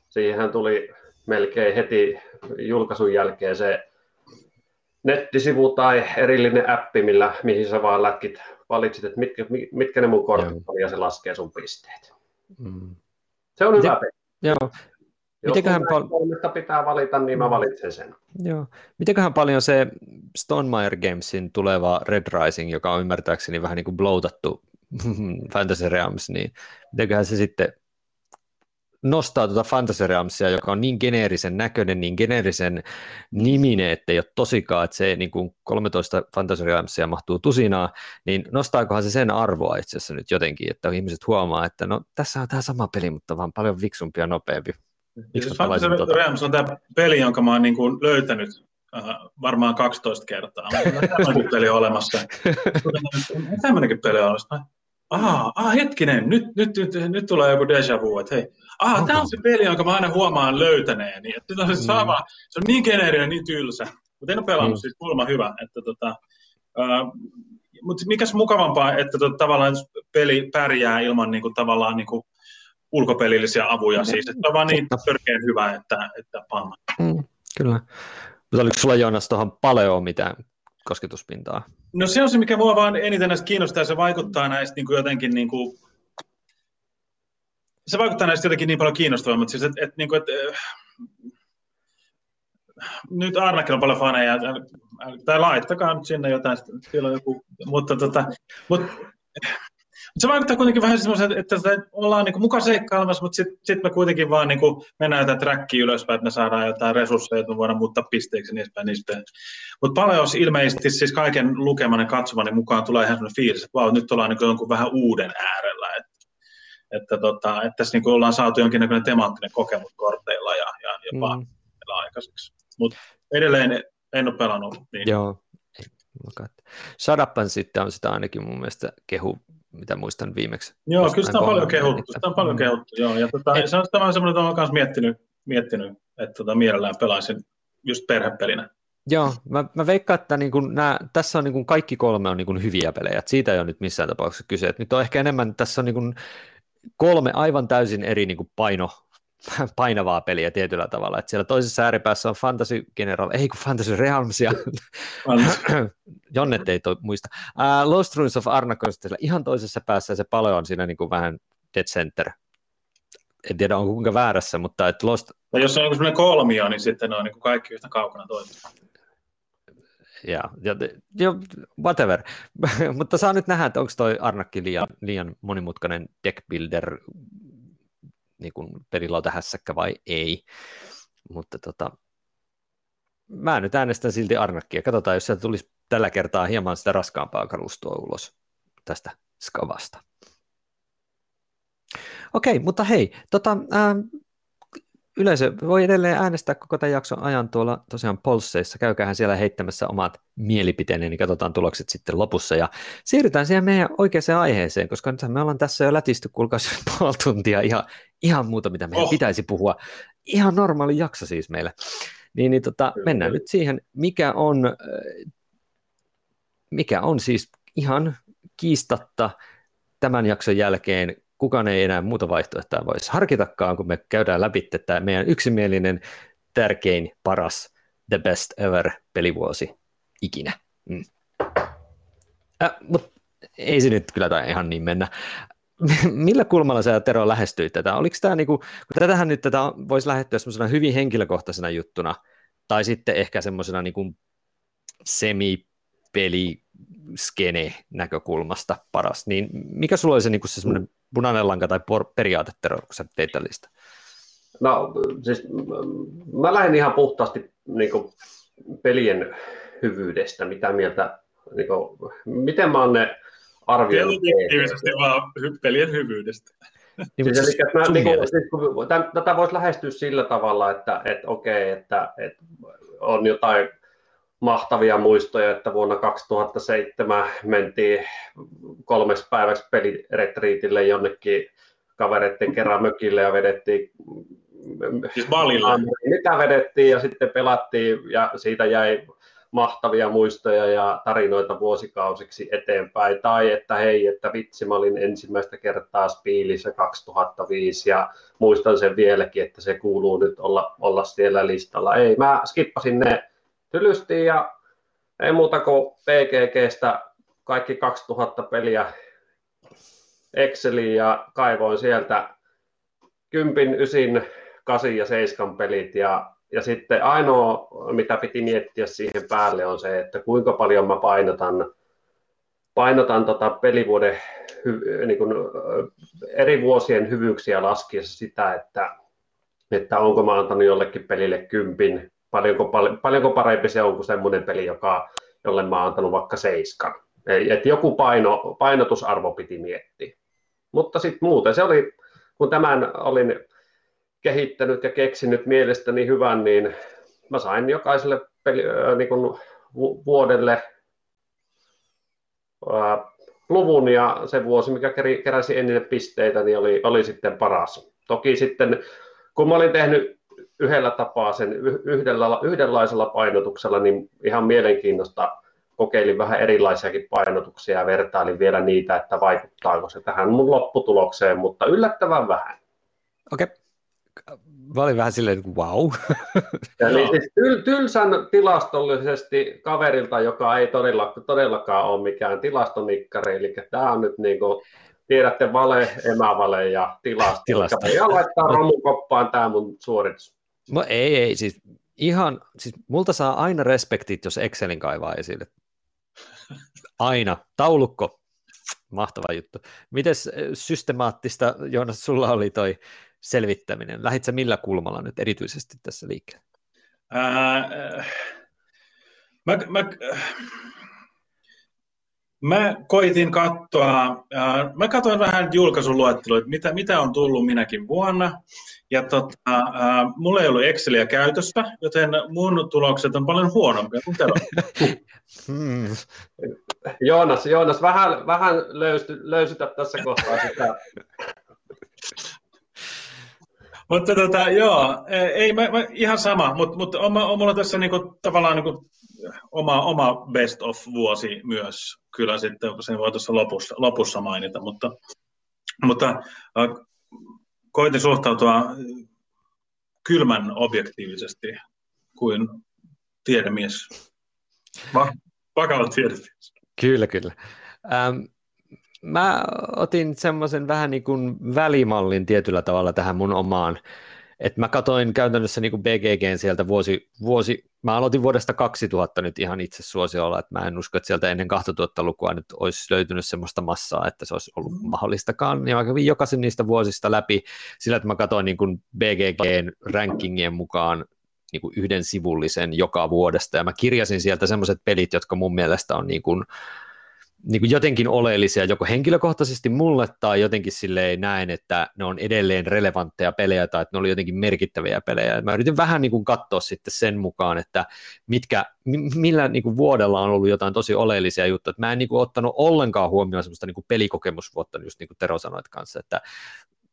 siihen tuli melkein heti julkaisun jälkeen se nettisivu tai erillinen appi, millä, mihin sä vaan lätkit, valitsit, että mitkä, mitkä ne mun kortit oli, ja se laskee sun pisteet. Mm. Se on hyvä peli. Joo. Jos pal- kolmesta pitää valita, niin mä valitsen sen. Joo. Mitenköhän paljon se Stonemaier Gamesin tuleva Red Rising, joka on ymmärtääkseni vähän niin kuin bloatattu Fantasy Realms, niin mitenköhän se sitten nostaa tuota Fantasy Realmsia, joka on niin geneerisen näköinen, niin geneerisen niminen, ettei ole tosikaan, että se niin kuin kolmetoista Fantasy Realmsia mahtuu tusinaa, niin nostaakohan se sen arvoa itse asiassa nyt jotenkin, että ihmiset huomaa, että no tässä on tämä sama peli, mutta vaan paljon viksumpia ja nopeampi. Siis Fantasy tuota? Realms on tämä peli, jonka mä oon niin kuin löytänyt uh, varmaan kaksitoista kertaa, mutta tämmöinen peli on olemassa. Tämmöinenkin peli on olemassa. Aha, ah, hetkinen, nyt, nyt, nyt, nyt tulee joku déjà vu, että hei, ah, tämä on se peli, jonka mä aina huomaan löytäneeni, että se on se sama, mm. se on niin geneerinen, niin tylsä, mutta en ole pelannut, mm. siis kulma hyvä, että tota, uh, mutta mikäs mukavampaa, että tota, tavallaan peli pärjää ilman niinku, tavallaan niinku, ulkopelillisiä avuja, mm. siis että on vaan niin törkeän hyvä, että, että pamma. Mm, kyllä, mutta oliko sulla Joonas tuohon paleoon mitään kosketuspintaa? No se on se, mikä mua vaan eniten näistä kiinnostaa, ja se vaikuttaa näistä niin kuin jotenkin niin kuin, se vaikuttaa näistä jotenkin niin paljon kiinnostavammat, siis että et, niin kuin, et, nyt Arnakin on paljon faneja, tai laittakaa nyt sinne jotain, siellä on joku, mutta tota, mut, se vaikuttaa kuitenkin vähän semmoiset, että ollaan niin kuin mukaan seikkailemassa, mutta sitten sit me kuitenkin vaan niin kuin mennään jotain trackiin ylöspäin, että me saadaan jotain resursseja, että me voidaan muuttaa pisteeksi niispäin, niispäin. Mutta Paleos ilmeisesti siis kaiken lukeman ja katsomani mukaan tulee ihan semmoinen fiilis, että vau, nyt ollaan niin kuin jonkun vähän uuden äärellä, että, että, tota, että tässä niin kuin ollaan saatu jonkinnäköinen temaattinen kokemus korteilla ja, ja jopa mm. aikaiseksi. Mutta edelleen en ole pelannut. Niin. Joo. Shut Up and Sit on sitä ainakin mun mielestä kehu, mitä muistan viimeksi. Joo, kyllä sitä on paljon kehuttu, sitä on paljon kehuttu, joo. Ja tota, et... se on semmoinen, että olen myös miettinyt, miettinyt että tota, mielellään pelaisin just perhepelinä. Joo, mä, mä veikkaan, että niin kun nää, tässä on niin kun kaikki kolme on niin kun hyviä pelejä, että siitä ei ole nyt missään tapauksessa kyse. Et nyt on ehkä enemmän, tässä on niin kun kolme aivan täysin eri niin kun paino, painavaa peliä tietyllä tavalla. Et siellä toisessa ääripäässä on Fantasy General, ei kun Fantasy Realmsia, Jonnet ei toi muista. Uh, Lost Ruins of Arnak on siellä ihan toisessa päässä, ja se Paleo on siinä niinku vähän dead center. En tiedä, onko kuinka väärässä, mutta et Lost... Ja jos on joku sellainen kolmio, niin sitten ne on niinku kaikki yhtä kaukana toisesta. Jaa, ja, ja, whatever. Mutta saa nyt nähdä, että onko toi Arnakki liian, liian monimutkainen deck builder niin kuin pelilautahässäkkä vai ei, mutta tota, mä nyt äänestän silti Arnakkia, katsotaan, jos sieltä tulisi tällä kertaa hieman sitä raskaampaa kalustoa ulos tästä skavasta. Okei, mutta hei, tota, ää, yleisö voi edelleen äänestää koko tämän jakson ajan tuolla tosiaan polsseissa, käykäähän siellä heittämässä omat mielipiteeni, niin katsotaan tulokset sitten lopussa, ja siirrytään siihen meidän oikeaan aiheeseen, koska nyt me ollaan tässä jo lätisty, kuulkaa, puoli tuntia ihan, ihan muuta, mitä meidän oh. pitäisi puhua, ihan normaali jakso siis meillä, niin, niin tota, mennään nyt siihen, mikä on, mikä on siis ihan kiistatta tämän jakson jälkeen, kukaan ei enää muuta vaihtoehtoa voisi harkitakaan, kun me käydään läpi tämä meidän yksimielinen, tärkein, paras, the best ever pelivuosi ikinä. Mm. Äh, mutta ei se nyt kyllä ihan niin mennä. Millä kulmalla sä, Tero, lähestyit tätä? Oliko tämä niinku, kun tätähän nyt tätä voisi lähettyä semmoisena hyvin henkilökohtaisena juttuna, tai sitten ehkä semmoisena niinku semipeliskene näkökulmasta paras, niin mikä sulla oli se, niinku, se semmoinen punainen lanka tai periaate, Tero, kun sä teit tämän listan? No siis mä lähdin ihan puhtaasti niin kuin pelien hyvyydestä, mitä mieltä, niin kuin, miten mä oon ne arvioinut. Pelitiivisesti vaan pelien hyvyydestä. Niin, siis, eli, mä, niin kuin, siis, kun, tämän, tätä voisi lähestyä sillä tavalla, että et, okei, okay, että et, on jotain mahtavia muistoja, että vuonna kaksituhattaseitsemän mentiin kolmeksi päiväksi peliretriitille jonnekin kavereiden kerran mökille ja vedettiin mitä vedettiin ja sitten pelattiin ja siitä jäi mahtavia muistoja ja tarinoita vuosikausiksi eteenpäin. Tai että hei, että vitsi, mä olin ensimmäistä kertaa Spielissä kaksituhattaviisi ja muistan sen vieläkin, että se kuuluu nyt olla, olla siellä listalla. Ei, mä skippasin ne tylysti ja ei muuta kuin P G G:stä kaikki kaksituhatta peliä Exceliin ja kaivoin sieltä kympin, ysin, kasin ja seiskan pelit ja, ja sitten ainoa mitä piti miettiä siihen päälle on se, että kuinka paljon mä painotan painotan tota pelivuoden niin kuin eri vuosien hyvyyksiä laskiessa sitä, että, että onko mä antanut jollekin pelille kympin, paljonko, pal, paljonko parempi se on kuin semmoinen peli, joka, jolle mä oon antanut vaikka seiskan. Että joku paino, painotusarvo piti miettiä. Mutta sitten muuten se oli, kun tämän olin kehittänyt ja keksinyt mielestäni hyvän, niin mä sain jokaiselle peli, niin kuin vuodelle ää, luvun, ja se vuosi, mikä keräsi eniten pisteitä, niin oli, oli sitten paras. Toki sitten, kun mä olin tehnyt yhdellä tapaa sen yhdellä, yhdenlaisella painotuksella, niin ihan mielenkiinnosta kokeilin vähän erilaisiakin painotuksia ja vertailin vielä niitä, että vaikuttaako se tähän mun lopputulokseen, mutta yllättävän vähän. Okei. Okay. Mä olin vähän silleen, että wow. Ja niin siis tyl, tylsän tilastollisesti kaverilta, joka ei todella, todellakaan ole mikään tilastonikkari, eli tämä on nyt niin kuin, tiedätte, vale, emävale ja tilasto. tilasto. Ja laittaa romukoppaan tämä mun suoritus. No ei, ei, siis ihan, siis multa saa aina respektit, jos Excelin kaivaa esille. Aina. Taulukko. Mahtava juttu. Mites systemaattista, Joonas, sulla oli toi selvittäminen? Lähitsä millä kulmalla nyt erityisesti tässä liikkeelle? Äh, mä, mä, mä koitin katsoa, äh, mä katsoin vähän julkaisuluetteloita, mitä, mitä on tullut minäkin vuonna, ja tota, äh, mulla ei ollut Exceliä käytössä, joten mun tulokset on paljon huonompia kuin teillä on. hmm. Joonas, Joonas, vähän, vähän löysty, löysytä tässä kohtaa sitä. Mutta tota, joo, ei, mä, mä, ihan sama, mutta mut on, on mulla tässä niinku, tavallaan niinku, oma, oma best of -vuosi myös, kyllä sitten sen voi tuossa lopussa, lopussa mainita, mutta, mutta äh, koitin suhtautua kylmän objektiivisesti kuin tiedemies, Va- vakava tiedemies. Kyllä, kyllä. Ähm... Mä otin semmoisen vähän niin kuin välimallin tietyllä tavalla tähän mun omaan, että mä katoin käytännössä niin kuin B G G:n sieltä vuosi, vuosi, mä aloitin vuodesta kaksituhatta nyt ihan itse suosiolla, että mä en usko, että sieltä ennen kaksituhatta lukua nyt olisi löytynyt semmoista massaa, että se olisi ollut mahdollistakaan, ja mä kävin jokaisen niistä vuosista läpi sillä, että mä katoin niin kuin B G G:n rankingien mukaan niin kuin yhden sivullisen joka vuodesta, ja mä kirjasin sieltä semmoiset pelit, jotka mun mielestä on niin kuin niin kuin jotenkin oleellisia, joko henkilökohtaisesti mulle tai jotenkin silleen näin, että ne on edelleen relevantteja pelejä tai että ne oli jotenkin merkittäviä pelejä. Mä yritin vähän niin kuin katsoa sitten sen mukaan, että mitkä, millä niin kuin vuodella on ollut jotain tosi oleellisia juttuja. Mä en niin kuin ottanut ollenkaan huomioon semmoista niin kuin pelikokemusvuotta, just niin kuin Tero sanoit kanssa, että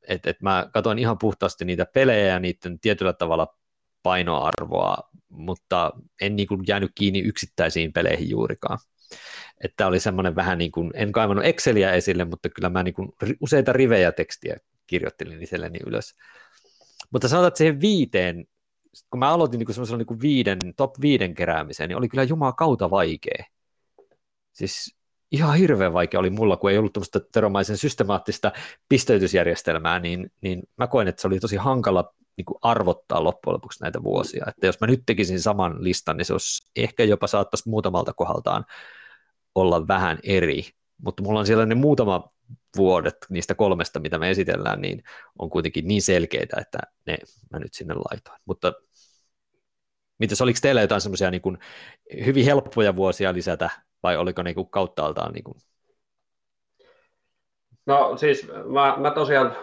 et, et mä katsoin ihan puhtaasti niitä pelejä ja niiden tietyllä tavalla painoarvoa, mutta en niin kuin jäänyt kiinni yksittäisiin peleihin juurikaan. Että oli semmoinen vähän niin kuin, en kaivannut Exceliä esille, mutta kyllä mä niin kuin useita rivejä tekstiä kirjoittelin itselleni ylös. Mutta sanotaan, että siihen viiteen, kun mä aloitin niin kuin semmoisella niin kuin viiden, top viiden keräämiseen, niin oli kyllä jumaa kautta vaikea. Siis ihan hirveän vaikea oli mulla, kun ei ollut tämmöistä teromaisen systemaattista pisteytysjärjestelmää, niin, niin mä koen, että se oli tosi hankala niin kuin arvottaa loppujen lopuksi näitä vuosia. Että jos mä nyt tekisin saman listan, niin se olisi ehkä jopa saattaisi muutamalta kohdaltaan olla vähän eri, mutta mulla on siellä ne muutama vuodet niistä kolmesta, mitä me esitellään, niin on kuitenkin niin selkeitä, että ne mä nyt sinne laitoin. Mutta mitäs, oliko teillä jotain semmoisia niin kuin hyvin helppoja vuosia lisätä, vai oliko ne niin kauttaaltaan? Niin kuin? No siis mä, mä tosiaan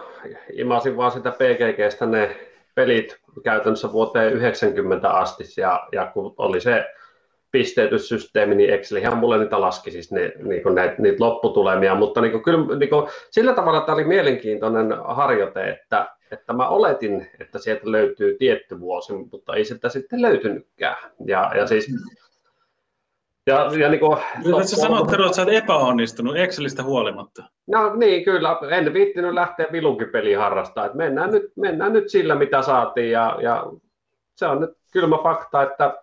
imasin vaan sitä P G G:stä ne pelit käytännössä vuoteen yhdeksänkymmentä asti, ja, ja kun oli se pisteytyssysteemi, niin Excelihän mulle niitä laski siis ne, niinku näitä, niitä lopputulemia, mutta niinku, kyllä, niinku, sillä tavalla tämä oli mielenkiintoinen harjoite, että, että mä oletin, että sieltä löytyy tietty vuosi, mutta ei sitä sitten löytynytkään. Ja, ja siis, ja, ja niinku, to, sä sanot, Tero, että sä oot epäonnistunut Excelistä huolimatta. No niin, kyllä, en viittinyt lähteä vilunkipeliin harrastamaan, että mennään nyt, mennään nyt sillä, mitä saatiin, ja, ja se on nyt kylmä fakta, että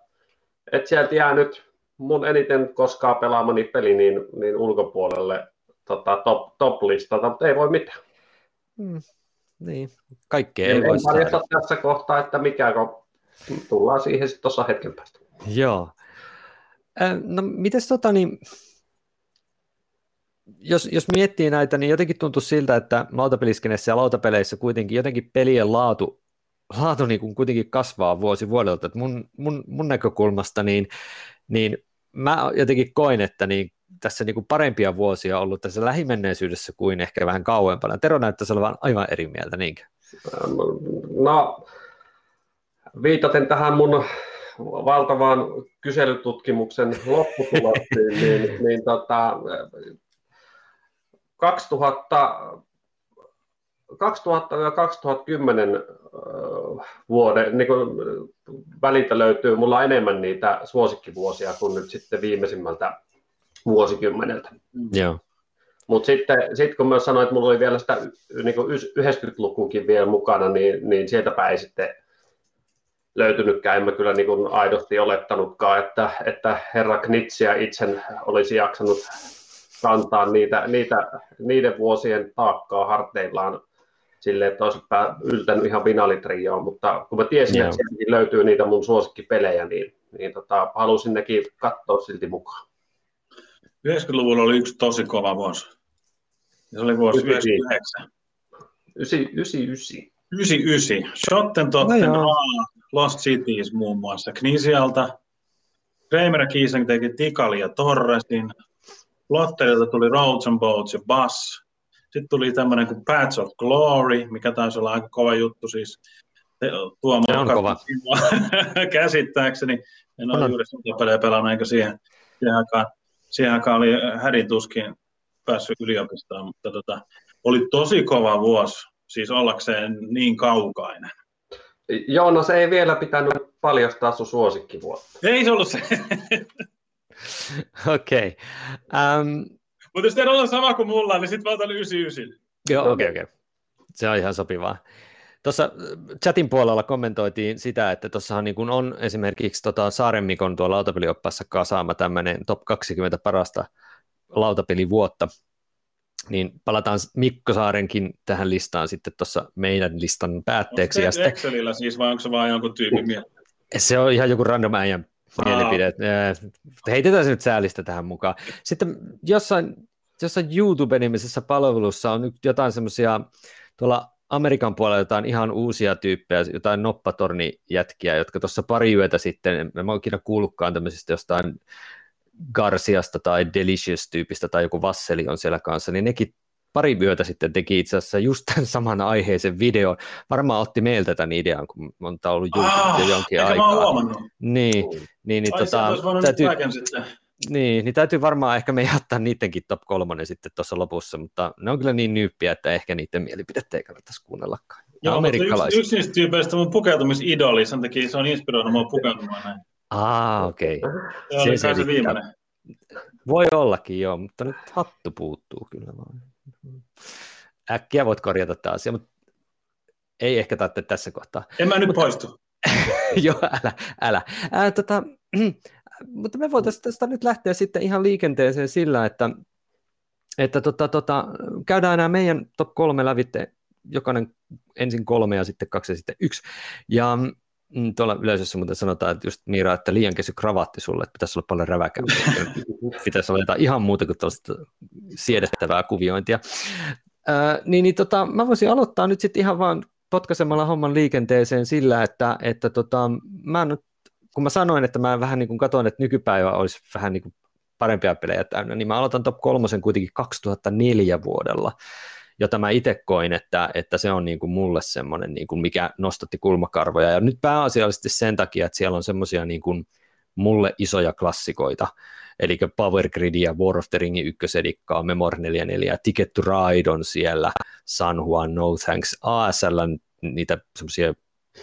että sieltä jää nyt mun eniten koskaan pelaamani peli niin, niin ulkopuolelle tota, top, top-listalta, mutta ei voi mitään. Mm, niin, kaikkea ei, ei voi saada. Tässä kohtaa, että mikä, kun tullaan siihen sitten tuossa hetken päästä. Joo. Äh, no, mites tota niin, jos, jos miettii näitä, niin jotenkin tuntuu siltä, että lautapeliskenessä ja lautapeleissä kuitenkin jotenkin pelien laatu, laatu niin kuin kuitenkin kasvaa vuosi vuodelta. Et mun, mun, mun näkökulmasta niin, niin mä jotenkin koin, että niin tässä niin kuin parempia vuosia on ollut tässä lähimenneisyydessä kuin ehkä vähän kauempana. Tero näyttäisi olevan aivan eri mieltä, niinkö? No, viitaten tähän mun valtavaan kyselytutkimuksen lopputuloksiin, niin, niin tota, kaksituhatta, kaksituhatta ja kaksituhattakymmenen vuoden niin väliltä löytyy mulla enemmän niitä suosikkivuosia kuin nyt sitten viimeisimmältä vuosikymmeneltä. Joo. Mutta sitten sit kun mä sanoin, että mulla oli vielä sitä niin yhdeksänkymmentälukukin vielä mukana, niin, niin sieltäpä ei sitten löytynytkään. En mä kyllä niin kuin aidosti olettanutkaan, että, että herra Knitsiä itsen olisi jaksanut kantaa niitä, niitä, niiden vuosien taakkaa harteillaan silleen, että olisi yltänyt ihan finaalitrioon. Mutta kun mä tiesin, Joo. että sieltäkin löytyy niitä mun suosikkipelejä, niin, niin tota, halusin nekin katsoa silti mukaan. yhdeksänkymmentäluvulla oli yksi tosi kova vuosi. Se oli vuosi yhdeksänkymmentäyhdeksän. yhdeksänkymmentäyhdeksän. yhdeksänkymmentäyhdeksän. Shotten Totten no A, Lost Cities muun muassa Knisialta. Kramer Kiisen teki Tikali ja Torresin. Lotterilta tuli Roads and Boats ja Bus. Sitten tuli tämmöinen kuin Paths of Glory, mikä taisi olla aika kova juttu siis. Tuo se on kova. Käsittääkseni. En ole juuri sitä pelejä pelannut eikä siihen aikaan. Siihen aikaan oli hädintuskin päässyt yliopistoon, mutta tota, oli tosi kova vuosi, siis ollakseen niin kaukainen. Joonas ei vielä pitänyt paljastaa sun suosikkivuotta. Ei se ollut se. Okei. Okay. Um... Mutta jos teillä on sama kuin mulla, niin sitten mä otan yhdeksänkymmentäyhdeksän. Joo, okei, okay, okei. Okay. Se on ihan sopivaa. Tuossa chatin puolella kommentoitiin sitä, että tuossahan niin on esimerkiksi tota Saaren Mikon tuolla lautapelioppaassa kasaama tämmöinen top kaksikymmentä parasta lautapelivuotta, niin palataan Mikko Saarenkin tähän listaan sitten tuossa meidän listan päätteeksi. Onko se Excelillä siis vai onko se vaan jonkun tyypin mielipide? Se on ihan joku random äijän mielipide. Heitetään se nyt säälistä tähän mukaan. Sitten jossain, jossain YouTube-nimisessä palvelussa on jotain semmoisia tuolla Amerikan puolella jotain ihan uusia tyyppejä, jotain noppatornijätkiä, jotka tuossa pari yötä sitten, en mä oikein kuullutkaan tämmöisistä jostain Garciasta tai Delicious-tyypistä tai joku Vasseli on siellä kanssa, niin nekin pari yötä sitten teki itse asiassa just tämän saman aiheisen videon. Varmaan otti meiltä tämän idean, kun monta ollut ah, jo jonkin aikaa. Niin, niin, niin, tota, täytyy, niin, niin täytyy varmaan ehkä me jättää niidenkin top kolmonen sitten tuossa lopussa, mutta ne on kyllä niin nyyppiä, että ehkä niiden mielipidettä ei kannattaisi kuunnellakaan. Joo, mutta yksi, yksi niistä tyypeistä on pukeutumisidoli, sen takia se on inspiroinut mua pukeutumaan näin. Ah, okei. Okay. Se oli kai se viimeinen. Voi ollakin, joo, mutta nyt hattu puuttuu kyllä vaan. Äkkiä voit korjata tämä asia, mutta ei ehkä tarvitse tässä kohtaa. En mä nyt mutta... poistu. Joo, älä, älä. Äh, tota... Mutta me voitaisiin tästä nyt lähteä sitten ihan liikenteeseen sillä, että, että tota, tota, käydään nämä meidän top kolme lävitse, jokainen ensin kolme ja sitten kaksi ja sitten yksi. Ja mm, tuolla yleisössä muuten sanotaan, että just Miira, että liian kesy kravaatti sulle, että pitäisi olla paljon räväkämpää. Pitäisi olla jotain ihan muuta kuin tuollaista siedettävää kuviointia. Äh, niin niin tota, mä voisin aloittaa nyt sitten ihan vaan potkaisemalla homman liikenteeseen sillä, että, että tota, mä nyt kun mä sanoin, että mä vähän niin kuin katsoin, että nykypäivä olisi vähän niin kuin parempia pelejä täynnä, niin mä aloitan top kolmosen kuitenkin kaksituhattaneljä vuodella, jota mä itse koin, että, että se on niin kuin mulle semmoinen, niin kuin mikä nostatti kulmakarvoja. Ja nyt pääasiallisesti sen takia, että siellä on semmoisia niin kuin mulle isoja klassikoita, eli Power Gridia, War of the Ringin ykkösedikkaa, Memoir neljäkymmentäneljä, Ticket to Ride on siellä, San Juan, No Thanks, A S L, niitä semmoisia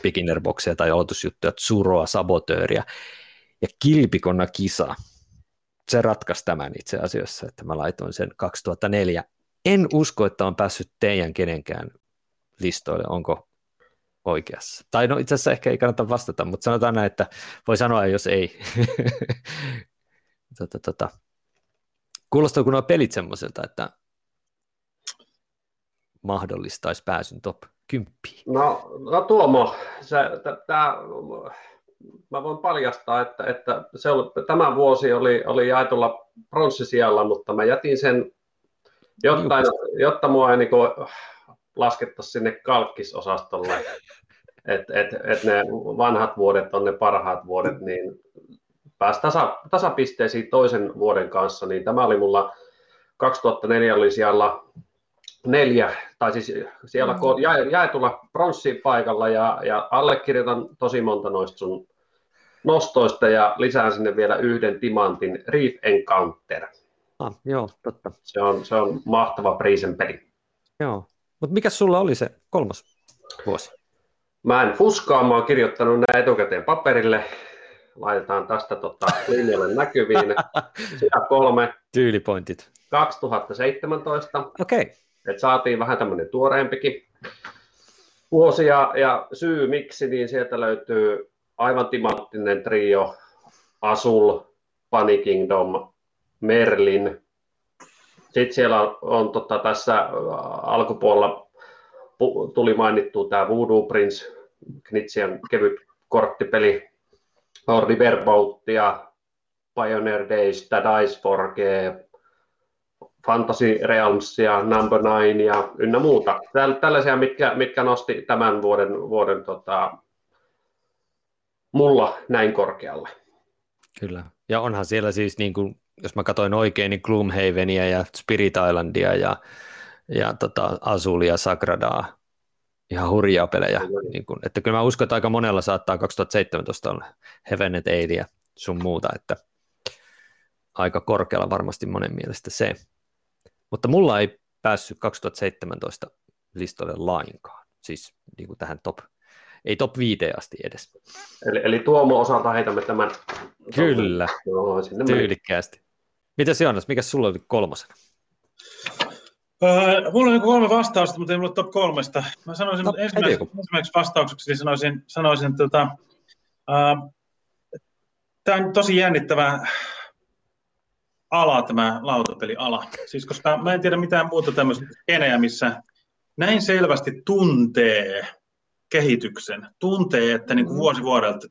beginner-bokseja tai aloitusjuttuja, Tsuroa, Sabotööriä ja Kilpikonna Kisa. Se ratkaisi tämän itse asiassa, että mä laitoin sen kaksituhattaneljä. En usko, että on päässyt teidän kenenkään listoille, onko oikeassa. Tai no itse asiassa ehkä ei kannata vastata, mutta sanotaan näin, että voi sanoa, jos ei. tota, tota. Kuulostaa, kun on pelit semmoiselta, että mahdollistaisi pääsyn top kymppiin. No, no Tuomo, se, t- t- mä voin paljastaa, että, että se oli, tämä vuosi oli, oli jaetulla pronssisijalla, mutta mä jätin sen Jotta, jotta mua ei niin kuin laskettaisi sinne kalkkisosastolle, että et, et ne vanhat vuodet on ne parhaat vuodet, niin pääsi tasa, tasapisteisiin toisen vuoden kanssa, niin tämä oli mulla kaksituhattaneljä oli siellä neljä, tai siis siellä mm-hmm. jaetulla pronssiin paikalla, ja, ja allekirjoitan tosi monta noista sun nostoista, ja lisään sinne vielä yhden timantin, Reef Encounter. Ah, joo, totta. Se on, se on mahtava priisen peli. Joo, mutta mikä sulla oli se kolmas vuosi? Mä en fuskaa, mä oon kirjoittanut nämä etukäteen paperille. Laitetaan tästä tota, linjalle näkyviin. Sitä kolme. Tyylipointit. kaksituhattaseitsemäntoista. Okei. Okay. Että saatiin vähän tämmöinen tuoreempikin vuosi, ja, ja syy miksi, niin sieltä löytyy aivan timanttinen trio, Asul, Bunny Kingdom, Merlin. Sitten siellä on, on tota, tässä alkupuolella pu, tuli mainittua tämä Voodoo Prince, Knitsian kevyt korttipeli, Hordi Verbouttia, Pioneer Days, Dice four G, Fantasy Realms ja Number nine ja ynnä muuta. Tällaisia, mitkä, mitkä nosti tämän vuoden, vuoden tota, mulla näin korkealle. Kyllä. Ja onhan siellä siis, niin kuin, jos mä katsoin oikein, niin Gloomhavenia ja Spirit Islandia ja, ja tota Azulia, Sagradaa. Ihan hurjaa pelejä. Mm-hmm. Niin kuin, että kyllä mä uskon, että aika monella saattaa kaksituhattaseitsemäntoista olla Heaven and Eight ja sun muuta, että aika korkealla varmasti monen mielestä se. Mutta mulla ei päässyt kaksituhattaseitsemäntoista listoille lainkaan. Siis niin kuin tähän top, ei top viiteen asti edes. Eli, eli Tuomo osalta heitämme tämän. Kyllä, no, tyylikkäästi. Mitäs Joonas, mikä sulla oli kolmosena? Öö, mulla on kolme vastausta, mutta ei mulla top kolmesta. Mä sanoisin, no, ensimmäiseksi, ensimmäiseksi vastaukseksi niin sanoisin, sanoisin tota, uh, tämä on tosi jännittävä ala, tämä lautapeliala. Siis koska mä en tiedä mitään muuta tämmöistä skeneä, missä näin selvästi tuntee kehityksen. Tuntee, että niin kuin vuosi vuodelta,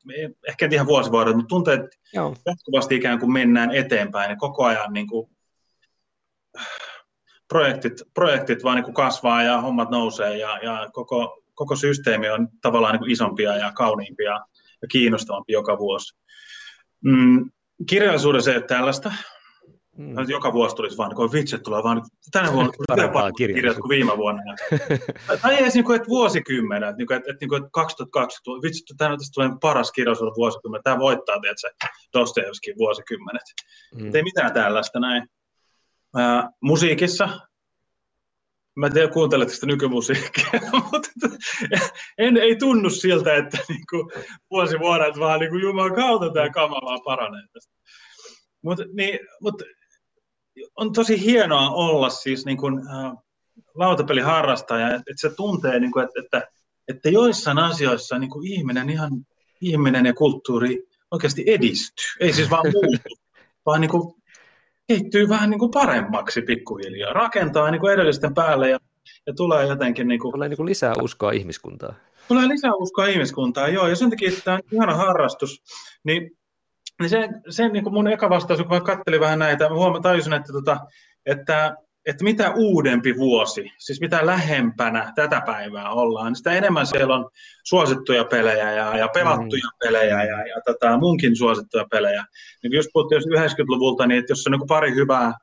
ehkä en ihan vuosi vuodelta, mutta tuntee, että Joo. jatkuvasti ikään kuin mennään eteenpäin. Ja koko ajan niin kuin projektit, projektit vaan niin kuin kasvaa ja hommat nousee ja, ja koko, koko systeemi on tavallaan niin kuin isompia ja kauniimpia ja kiinnostavampi joka vuosi. Mm, kirjallisuudessa ei ole tällaista. Mm. Joka vuosi tulisi vaan, kun vitset tulee vaan, tänä vuonna parempaa kirjat kuin viime vuonna. Tai ei edes niin kuin, että vuosikymmenen, että, että, että, että kaksituhattakaksikymmentä, vitset, tänä tästä tulee paras kirjallisuuden vuosikymmen, tämä voittaa, tiedätkö, Dostojevskin vuosikymmenet. Mm. Ei mitään tällaista näin. Ää, musiikissa, mä en tiedä, kuunteletteko sitä nykymusiikkia, mutta en, ei tunnu siltä, että niin kuin, vuosi vuodet vaan niin kuin, juman kautta tämä kama vaan paranee tästä. Mutta niin, mut, on tosi hienoa olla siis niin kun, ä, lautapeliharrastaja, että et se tuntee, niin kun, et, että, että joissain asioissa niin kun ihminen, ihan, ihminen ja kulttuuri oikeasti edistyy. Ei siis vaan muutu, vaan niin kun, kehittyy vähän niin kun paremmaksi pikkuhiljaa. Rakentaa niin kun edellisten päälle ja, ja tulee jotenkin... Niin kun, tulee niin kun lisää uskoa ihmiskuntaa. Tulee lisää uskoa ihmiskuntaa, joo. Ja sen takia, että tämä on ihana harrastus, niin... Niin se, se niin kuin mun eka vastaus, kun mä kattelin vähän näitä, mä huomaan tajusin, että, tota, että, että mitä uudempi vuosi, siis mitä lähempänä tätä päivää ollaan, niin sitä enemmän siellä on suosittuja pelejä ja, ja pelattuja pelejä ja, ja tätä munkin suosittuja pelejä. Niin jos puhuttiin yhdeksänkymmentäluvulta, niin että jos on niin kuin pari hyvää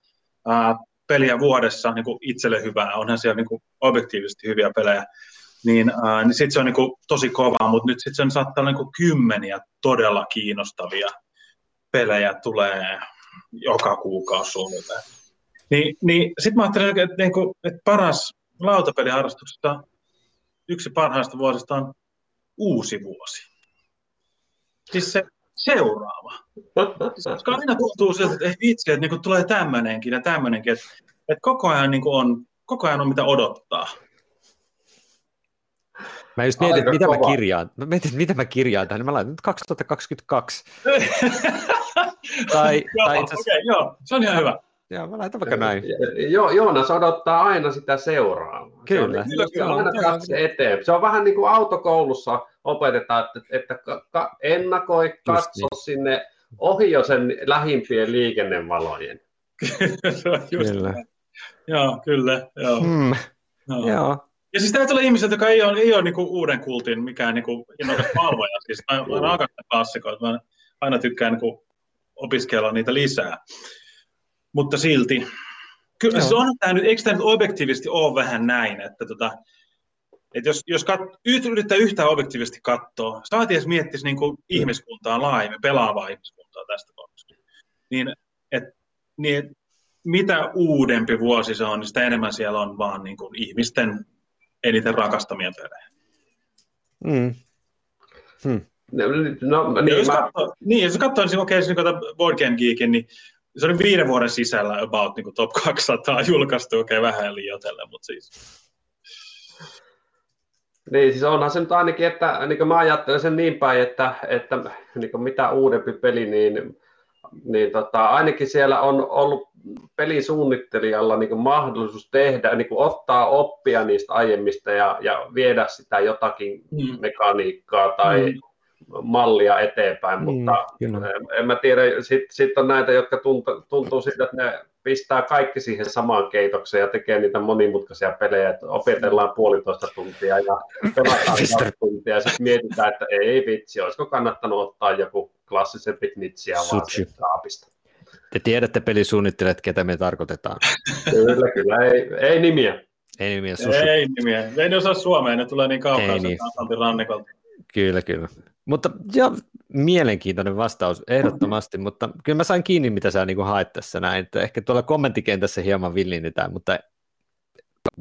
ää, peliä vuodessa, niin kuin itselle hyvää, onhan siellä niin kuin objektiivisesti hyviä pelejä, niin, ää, niin sitten se on niin kuin tosi kovaa, mutta nyt sitten se saattaa olla niin kuin kymmeniä todella kiinnostavia pelejä tulee joka kuukausi suunnilleen. Niin, niin sitten mä ajattelin, että, että paras lautapeliharrastuksesta, yksi parhaista vuosista on uusi vuosi. Siis se seuraava. Koska aina tuntuu siltä, että ei vitsi, että niin tulee tämmöinenkin ja tämmöinenkin. Että, että koko ajan niin on, koko ajan on mitä odottaa. Mä just mietin, mitä mä kirjaan. Mä mietin, mitä mä kirjaan tähän. Mä laitan nyt kaksituhattakaksikymmentäkaksi. tai, joo, tai itseasi... okay, joo, se on ihan hyvä. Joo, mä laitan vaikka näin. Jo, Joonas odottaa aina sitä seuraavaa. Kyllä. Se on, se on aina katse eteen. Se on vähän niin kuin autokoulussa opetetaan, että, että ka- ennakoi, katso niin. Sinne ohi jo sen lähimpien liikennevalojen. Kyllä, se on just. Kyllä. Joo, kyllä. Joo. Mm. Joo. Joo. Ja siis tää tulee ihmisiltä, jotka ei ole, ei ole niinku uuden kultin mikään niinku innokas palvoja. Siis mä rakastan klassikoita, mä aina tykkään niinku opiskella niitä lisää. Mutta silti, kyllä se on tää nyt, eikö tää nyt objektiivisesti ole vähän näin, että tota, et jos, jos kat, yrittää yhtään objektiivisesti katsoa, saati edes miettisi niinku ihmiskuntaa laajemmin, pelaavaa ihmiskuntaa tästä kohdasta, niin, et, niin et, mitä uudempi vuosi se on, niin sitä enemmän siellä on vaan niinku ihmisten eniten rakastamia pelejä. Mm. Hmm. No, no, niin, jos mä... katsoo, niin, jos katsoo, niin okei, okay, niin Board Game Geekin, niin se oli viiden vuoden sisällä about niin top kaksisataa julkaistu, okei, okay, vähän liioitellen, mutta siis... Niin, siis onhan se nyt ainakin, että niin mä ajattelen sen niin päin, että, että niin mitä uudempi peli, niin, niin tota, ainakin siellä on ollut pelisuunnittelijalla niin mahdollisuus tehdä, niin ottaa oppia niistä aiemmista ja, ja viedä sitä jotakin mm. mekaniikkaa tai mm. mallia eteenpäin, mm, mutta kyllä. En mä tiedä, sitten sit on näitä, jotka tuntuu, tuntuu siltä, että ne pistää kaikki siihen samaan keitokseen ja tekee niitä monimutkaisia pelejä, että opetellaan puolitoista tuntia ja pelataan tuntia ja sitten mietitään, että ei vitsi, olisiko kannattanut ottaa joku klassisempi nitsiä vaan sieltä saapista. Te tiedätte pelisuunnittelijat, ketä me tarkoitetaan. Kyllä, kyllä, ei, ei nimiä. Ei nimiä, sushi. Ei nimiä, ei ne osaa suomea, ne tulee niin kaukaa sieltä Atlantin rannikolta. Kyllä, kyllä. Mutta joo, mielenkiintoinen vastaus ehdottomasti, mutta kyllä mä sain kiinni, mitä sä niin kuin haet tässä näin, että ehkä tuolla kommenttikentässä hieman villinnitään, mutta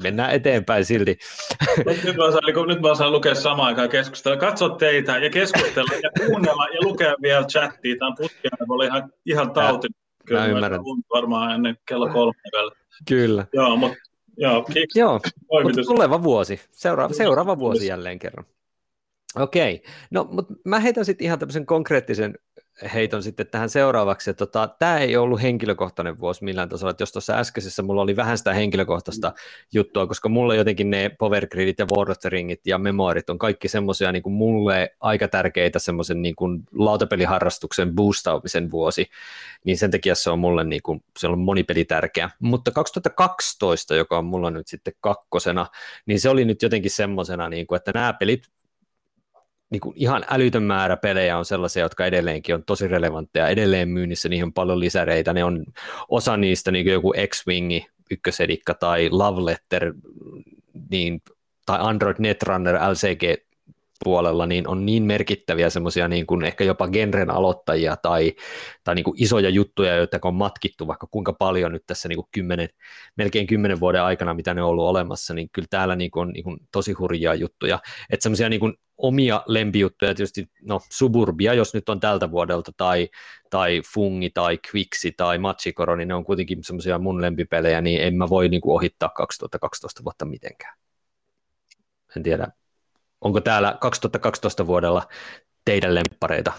mennään eteenpäin silti. Nyt mä saan, nyt mä saan lukea samaan aikaan keskustella, katso teitä ja keskustella ja kuunnella ja lukea vielä chattia, tämä putkia oli ihan, ihan tauti, kyllä ymmärrän. Varmaan ennen kello kolme vielä. Kyllä. Joo, mutta, joo, joo, mutta tuleva vuosi, seuraava, seuraava vuosi jälleen kerran. Okei, no mutta mä heitän sitten ihan tämmöisen konkreettisen heiton sitten tähän seuraavaksi. Tota, tämä ei ollut henkilökohtainen vuosi millään tasolla, että jos tuossa äskeisessä mulla oli vähän sitä henkilökohtaista mm. juttua, koska mulla jotenkin ne Power Gridit ja World of the Ringit ja Memoirit on kaikki semmoisia niin kuin mulle aika tärkeitä semmoisen niin kuin lautapeliharrastuksen boostaamisen vuosi, niin sen takia se on mulle niin kuin, se on monipeli tärkeä. Mutta kaksituhattakaksitoista, joka on mulla nyt sitten kakkosena, niin se oli nyt jotenkin semmoisena, niin kuin, että nämä pelit, niin kuin ihan älytön määrä pelejä on sellaisia, jotka edelleenkin on tosi relevantteja, edelleen myynnissä, niihin on paljon lisäreitä, ne on osa niistä, niin kuin joku X-Wingi, ykkösedikka tai Love Letter, niin, tai Android Netrunner L C G-puolella, niin on niin merkittäviä semmoisia niin kuin ehkä jopa genren aloittajia tai, tai niin kuin isoja juttuja, joita on matkittu vaikka kuinka paljon nyt tässä niin kuin kymmenen, melkein kymmenen vuoden aikana, mitä ne on ollut olemassa, niin kyllä täällä niin kuin on niin kuin tosi hurjia juttuja, että semmoisia niin kuin omia lempijuttuja, tietysti no, Suburbia, jos nyt on tältä vuodelta, tai, tai Fungi, tai Quixi, tai Machikoro, niin ne on kuitenkin semmoisia mun lempipelejä, niin en mä voi niinku ohittaa kaksituhattakaksitoista vuotta mitenkään. En tiedä, onko täällä kaksituhattakaksitoista vuodella teidän lemppareita?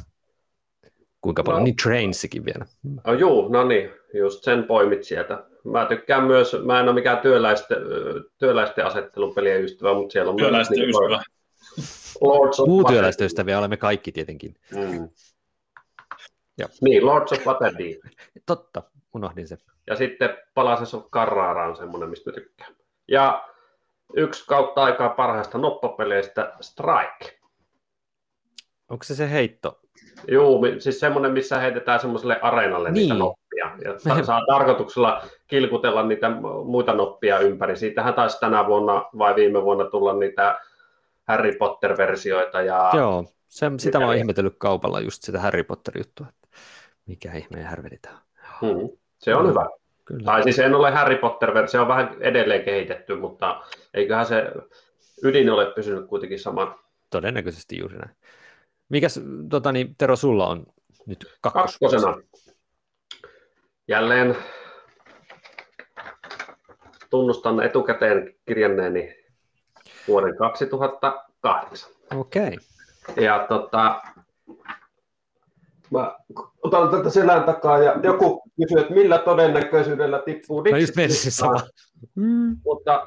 Kuinka paljon? No, niin Trainsikin vielä. No juu, no niin, just sen poimit sieltä. Mä tykkään myös, mä en ole mikään työläisten, työläisten asettelupelien ystävä, mutta siellä on työläisten myös... Työläisten ystävä. Puutyöläistä ystäviä olemme kaikki tietenkin. Mm. Ja. Niin, Lords of Waterdeep. Totta, unohdin sen. Ja sitten Palaces of Carrara on semmoinen, mistä mä tykkään. Ja yksi kautta aikaa parhaista noppapeleistä, Strike. Onko se se heitto? Joo, siis semmoinen, missä heitetään semmoiselle areenalle niin. Niitä noppia. Ja ta- saa tarkoituksella kilkutella niitä muita noppia ympäri. Siitähän taisi tänä vuonna vai viime vuonna tulla niitä... Harry Potter-versioita ja... Joo, se, sitä mä oon ihmetellyt kaupalla, just sitä Harry Potter-juttua, että mikä ihmeen härvelitään. Hmm, se on no, hyvä. Kyllä. Tai siis en ole Harry Potter-versio, se on vähän edelleen kehitetty, mutta eiköhän se ydin ole pysynyt kuitenkin saman. Todennäköisesti juuri näin. Mikäs, tota niin, Tero, sulla on nyt kakkos- kakkosena? Jälleen tunnustan etukäteen kirjanneeni vuoden kaksituhattakahdeksan. Okei. Okay. Ja tota, mä otan tätä selän takaa ja joku kysyy, että millä todennäköisyydellä tippuu diksi. No just sama. Mm. Mutta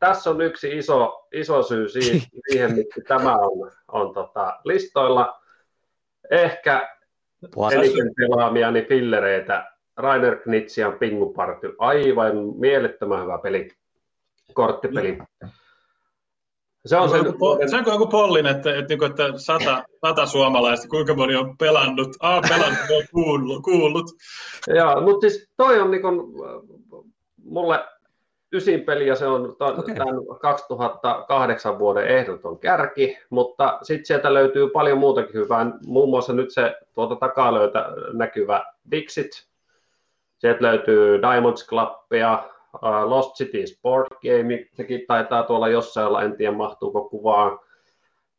tässä on yksi iso, iso syy siihen, miksi tämä on, on tota, listoilla. Ehkä eniten pelaamiani fillereitä Rainer Knitsian Pinguparty. Aivan mielettömän hyvä peli. Korttipeli. Se on sen... Saanko joku pollin, että, että, että sata, sata suomalaista, kuinka moni on pelannut? Ah, pelannut, on kuullut. kuullut. Joo, mutta siis toi on niin kun, mulle ysin peli ja se on tämän okay. kaksituhattakahdeksan vuoden ehdoton kärki, mutta sitten sieltä löytyy paljon muutakin hyvää. Muun muassa nyt se tuolta takaa löytä, näkyvä Dixit. Sieltä löytyy Diamonds Clubia. Uh, Lost Cities Board Game, sekin taitaa tuolla jossain olla, en tiedä mahtuuko kuvaan,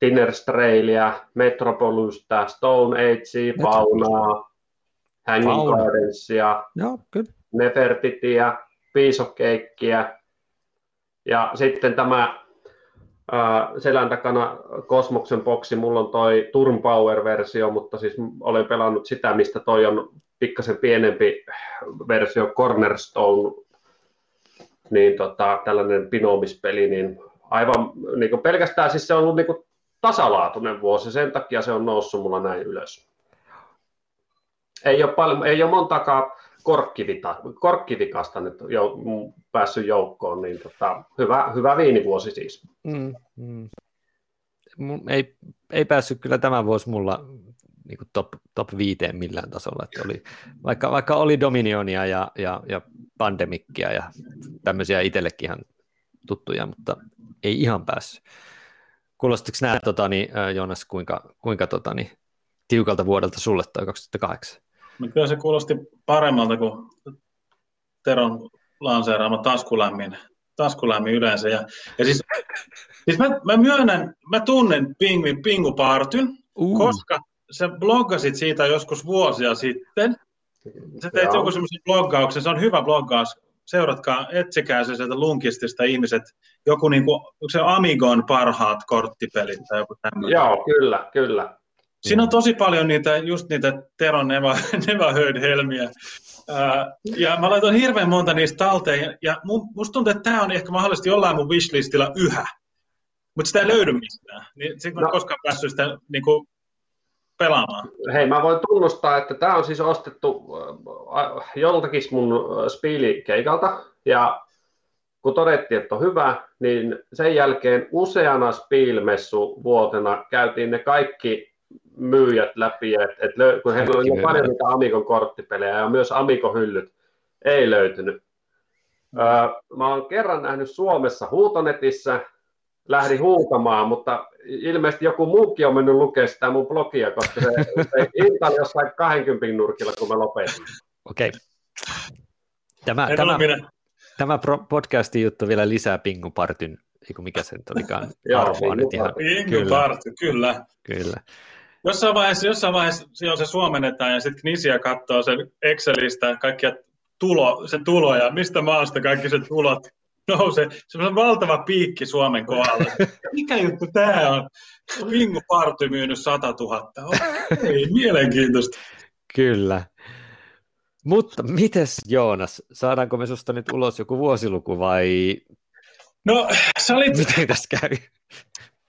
Dinner's Trailia, Metropolysta, Stone Agea, Faunaa, Hanging Gardensia, no, Nefertitiä, Piece of Cakeä, ja sitten tämä uh, selän takana Kosmoksen boksi, mulla on toi Turn Power-versio, mutta siis olen pelannut sitä, mistä toi on pikkasen pienempi versio, Cornerstone, niin tota, tällainen binomispeli, niin aivan niin kuin pelkästään siis se on ollut niin kuin tasalaatuinen vuosi, sen takia se on noussut mulla näin ylös. Ei ole, paljon, ei ole montaakaan korkkivita, korkkivikasta nyt jo, päässyt joukkoon, niin tota, hyvä, hyvä viinivuosi siis. Mm, mm. Ei, ei päässyt kyllä tämän vuosi mulla niin kuin top, top viiteen millään tasolla, että oli, vaikka, vaikka oli Dominionia ja, ja, ja Pandemikkia ja tämmöisiä itsellekin ihan tuttuja, mutta ei ihan päässyt. Kuulostiko nämä, totani, Joonas, kuinka, kuinka totani, tiukalta vuodelta sulle toi kaksituhattakahdeksan? No kyllä se kuulosti paremmalta kuin Teron lanseeraama taskulämmin, taskulämmin yleensä. Ja, ja siis, siis mä, mä myönnän, mä tunnen Pingvin Pingupartyn, uh. koska sä bloggasit siitä joskus vuosia sitten. Sä teit Jaa. joku semmoisen bloggauksen, se on hyvä bloggaus. Seuratkaa, etsikää se sieltä Lunkistista ihmiset. Joku niin kuin, onko se Amigon parhaat korttipelit tai joku tämmöinen. Joo, kyllä, kyllä. Siinä on tosi paljon niitä, just niitä Teron Neverheard-helmiä. Ja mä laitoin hirveän monta niistä talteen. Ja musta tuntuu, että tää on ehkä mahdollisesti jollain mun wishlistillä yhä. Mutta sitä ei löydy mistään. Niin, siksi mä en no. koskaan päässyt sitä niin kuin pelaamaan. Hei, mä voin tunnustaa, että tämä on siis ostettu joltakin mun spiilikeikalta, ja kun todettiin, että on hyvä, niin sen jälkeen useana spiilmessu vuotena käytiin ne kaikki myyjät läpi, että et löy- kun heillä oli paljon niitä Amikon korttipelejä, ja myös Amikon hyllyt ei löytynyt. Öö, mä oon kerran nähnyt Suomessa Huutonetissä, lähdin huutamaan, mutta ilmeisesti joku muukin on mennyt lukemaan sitä mun blogia, koska se, se ilta oli jossain kaksikymmentä nurkilla, kun mä lopetin. Okei. Tämä, tämä, tämä podcastin juttu vielä lisää Pingupartyn, eiku mikä se nyt olikaan, arvoa nyt ihan. Pinguparty, kyllä. Kyllä. Jossain vaiheessa, jossain vaiheessa se suomennetaan ja sitten Knisia katsoo sen Excelistä kaikkia tulo, sen tuloja, mistä maasta kaikki sen tulot. No se, se on valtava piikki Suomen kohdalla. Mikä juttu tämä on? Pinguparty myynyt sata tuhatta. Okei, mielenkiintoista. Kyllä. Mutta mites Joonas, saadaanko me susta nyt ulos joku vuosiluku vai? No, sä olit... Miten tässä käy?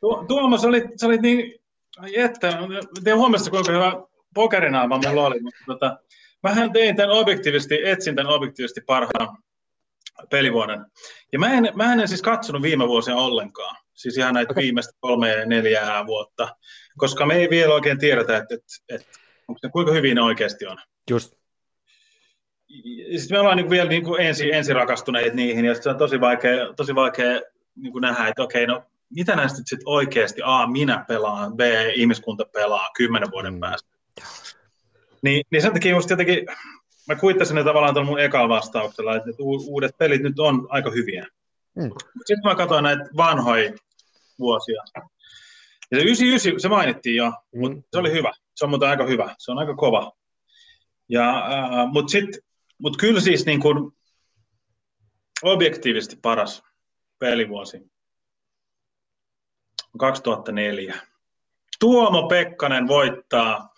Tu- Tuomas, sä olit, sä olit niin... Ai että, tein huomesta kuinka hyvä pokerinaama mulla oli. Mutta tota, mähän tein tämän objektiivisesti, etsin tämän objektiivisesti parhaan pelivuoden. Ja mä en, mä en siis katsonut viime vuosia ollenkaan, siis ihan näitä okay. viimeistä kolmea neljää vuotta, koska me ei vielä oikein tiedetä, että, että, että kuinka hyvin ne oikeasti on. Just. Sitten me ollaan niin vielä niin ensi, ensirakastuneet niihin, ja se on tosi vaikea, tosi vaikea niin nähdä, että okei, no mitä näistä nyt sitten oikeasti, A, minä pelaan, B, ihmiskunta pelaa kymmenen vuoden mm. päästä. Niin, niin sen takia musta jotenkin... Mä kuittasin ne tavallaan tuolla mun ekalla vastauksella, että uudet pelit nyt on aika hyviä. Mm. Sitten mä katsoin näitä vanhoja vuosia. Ja se yhdeksänkymmentäyhdeksän, se mainittiin jo, mm. mutta se oli hyvä. Se on muuten aika hyvä. Se on aika kova. Ja, äh, mutta sitten, mut kyllä siis niin kuin objektiivisesti paras pelivuosi on kaksituhattaneljä. Tuomo Pekkanen voittaa.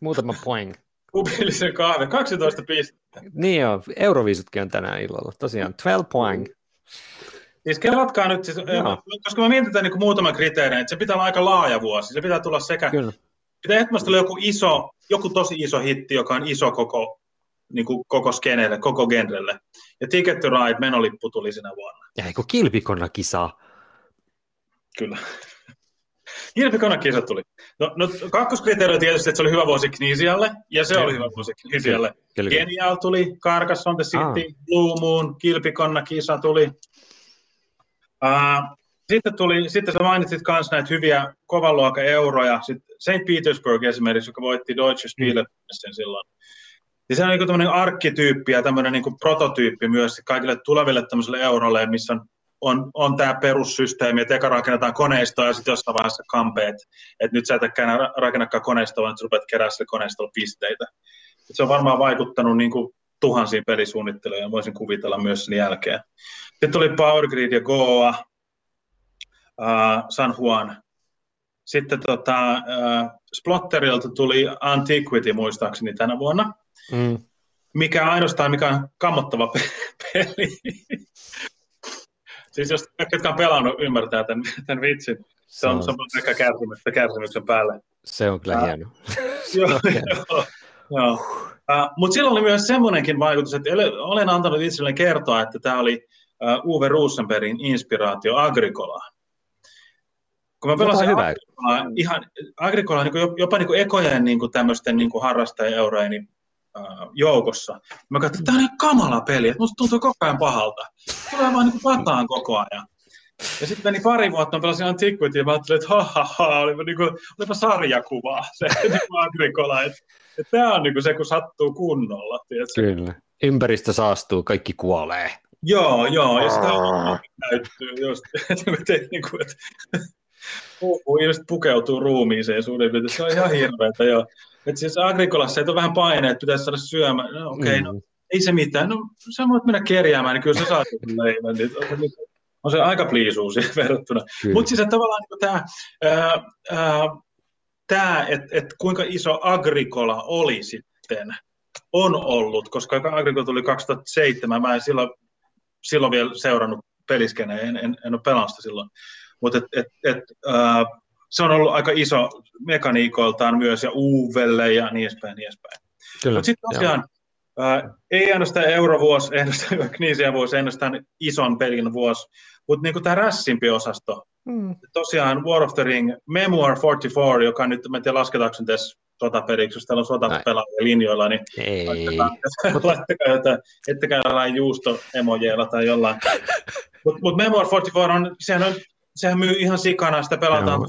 Muutama point. Kupillisen kahve, kaksitoista pistettä. Niin joo, Euroviisutkin on tänään illalla, tosiaan kaksitoista point. Siis kerratkaa nyt, siis, no. koska mä mietitään niin muutaman kriteerin, että se pitää olla aika laaja vuosi, se pitää tulla sekä, Kyllä. pitää etsimästä olla joku iso joku tosi iso hitti, joka on iso koko, niin kuin koko skenelle, koko genrelle. Ja Ticket to Ride -menolippu tuli sinä vuonna. Ja eikö Kilpikonna Kisa? Kyllä. Kilpikonna Kisa tuli. No, no kakkoskriteeri on tietysti, että se oli hyvä vuosi Knisialle, ja se ja. oli hyvä vuosi Knisialle. Genial tuli, Carcassonne on the City, ah. Blue Moon, Kilpikonna Kisa tuli. Uh, Sitten, tuli, sitten sä mainitsit myös näitä hyviä kovan luokan euroja. Sitten Saint Petersburg esimerkiksi, joka voitti Deutsche Spiel sen silloin. Ja se on niin tämmöinen arkkityyppi ja tämmöinen niin prototyyppi myös kaikille tuleville tämmöisille euroille, missä on, on, on tämä perussysteemi, että eka rakennetaan koneistoa ja sitten jossain vaiheessa kampeet. Että nyt sä et rakennakaan koneistoa, vaan nyt rupeat kerää sille koneistolla pisteitä. Et se on varmaan vaikuttanut niin kuin tuhansiin pelisuunnittelijoihin ja voisin kuvitella myös sen jälkeen. Sitten tuli Power Grid ja Goa. Uh, San Juan. Sitten tota, uh, Splotterilta tuli Antiquity muistaakseni tänä vuonna, mm. mikä ainoastaan mikä on kammottava pe- peli. Siis jos ketkä on pelannut ymmärtää tämän, tämän vitsin, se on pelkkä kärsimystä kärsimyksen päälle. Se on kyllä uh, hieno. Joo, joo. joo. Uh, Mutta sillä oli myös semmoinenkin vaikutus, että olen antanut itselleni kertoa, että tämä oli uh, Uwe Rosenbergin inspiraatio Agricolaan. Kun mä pelasin Agricolaa, ihan, Agricolaa niin jopa niin kuin ekojen niin kuin tämmöisten niin kuin harrastaja-eurojen niin, uh, joukossa, mä katsoin, että tämä on niin kamala peli, että musta tuntuu koko ajan pahalta. Tulee vaan niin kuin pataan koko ajan. Ja sitten meni pari vuotta, mä pelasin Antiquity, ja mä ajattelin, että ha ha ha, olipa, niin kuin, olipa sarjakuvaa se Agricola. Että, että tämä on niin kuin se, kun sattuu kunnolla. Tiedätkö? Kyllä. Ympäristö saastuu, kaikki kuolee. Joo, joo, ja sitä on täyttyy just, niin kuin, että... Puhu, ihmiset pukeutuu ruumiiseen suurin piirtein. Se on ihan hirveätä, joo. Että siis Agricolassa on vähän paine, että pitäisi saada syömään. No okei, okay, mm. no ei se mitään. No sä voit mennä kerjäämään, niin kyllä sä saat sen leivän. Niin on se aika pliisuu siihen verrattuna. Mutta siis tavallaan niin tämä, äh, äh, että et kuinka iso Agricola oli sitten, on ollut. Koska Agricola tuli kaksituhattaseitsemän, mä en silloin, silloin vielä seurannut peliskenejä, en, en, en ole pelannut sitä silloin. Mutta äh, se on ollut aika iso mekaniikoiltaan myös ja Uuvelle ja niin edespäin, niin edespäin. Mutta sitten tosiaan, äh, ei ainoastaan eurovuosi, ei ainoastaan kniisiavuosi, ei ainoastaan ison pelin vuosi, mutta niinku tämä rässimpi osasto. Mm. Tosiaan War of the Ring, Memoir neljäkymmentäneljä, joka nyt, mä en tiedä lasketaanko tässä sotaperiksi, jos täällä on sotapelaajia linjoilla, niin ei. Laittakaa jotain, ettekä jollain juustoemojeilla tai jollain. Mutta mut Memoir neljäkymmentäneljä on, sehän on... Sehän myy ihan sikana, sitä pelataan no,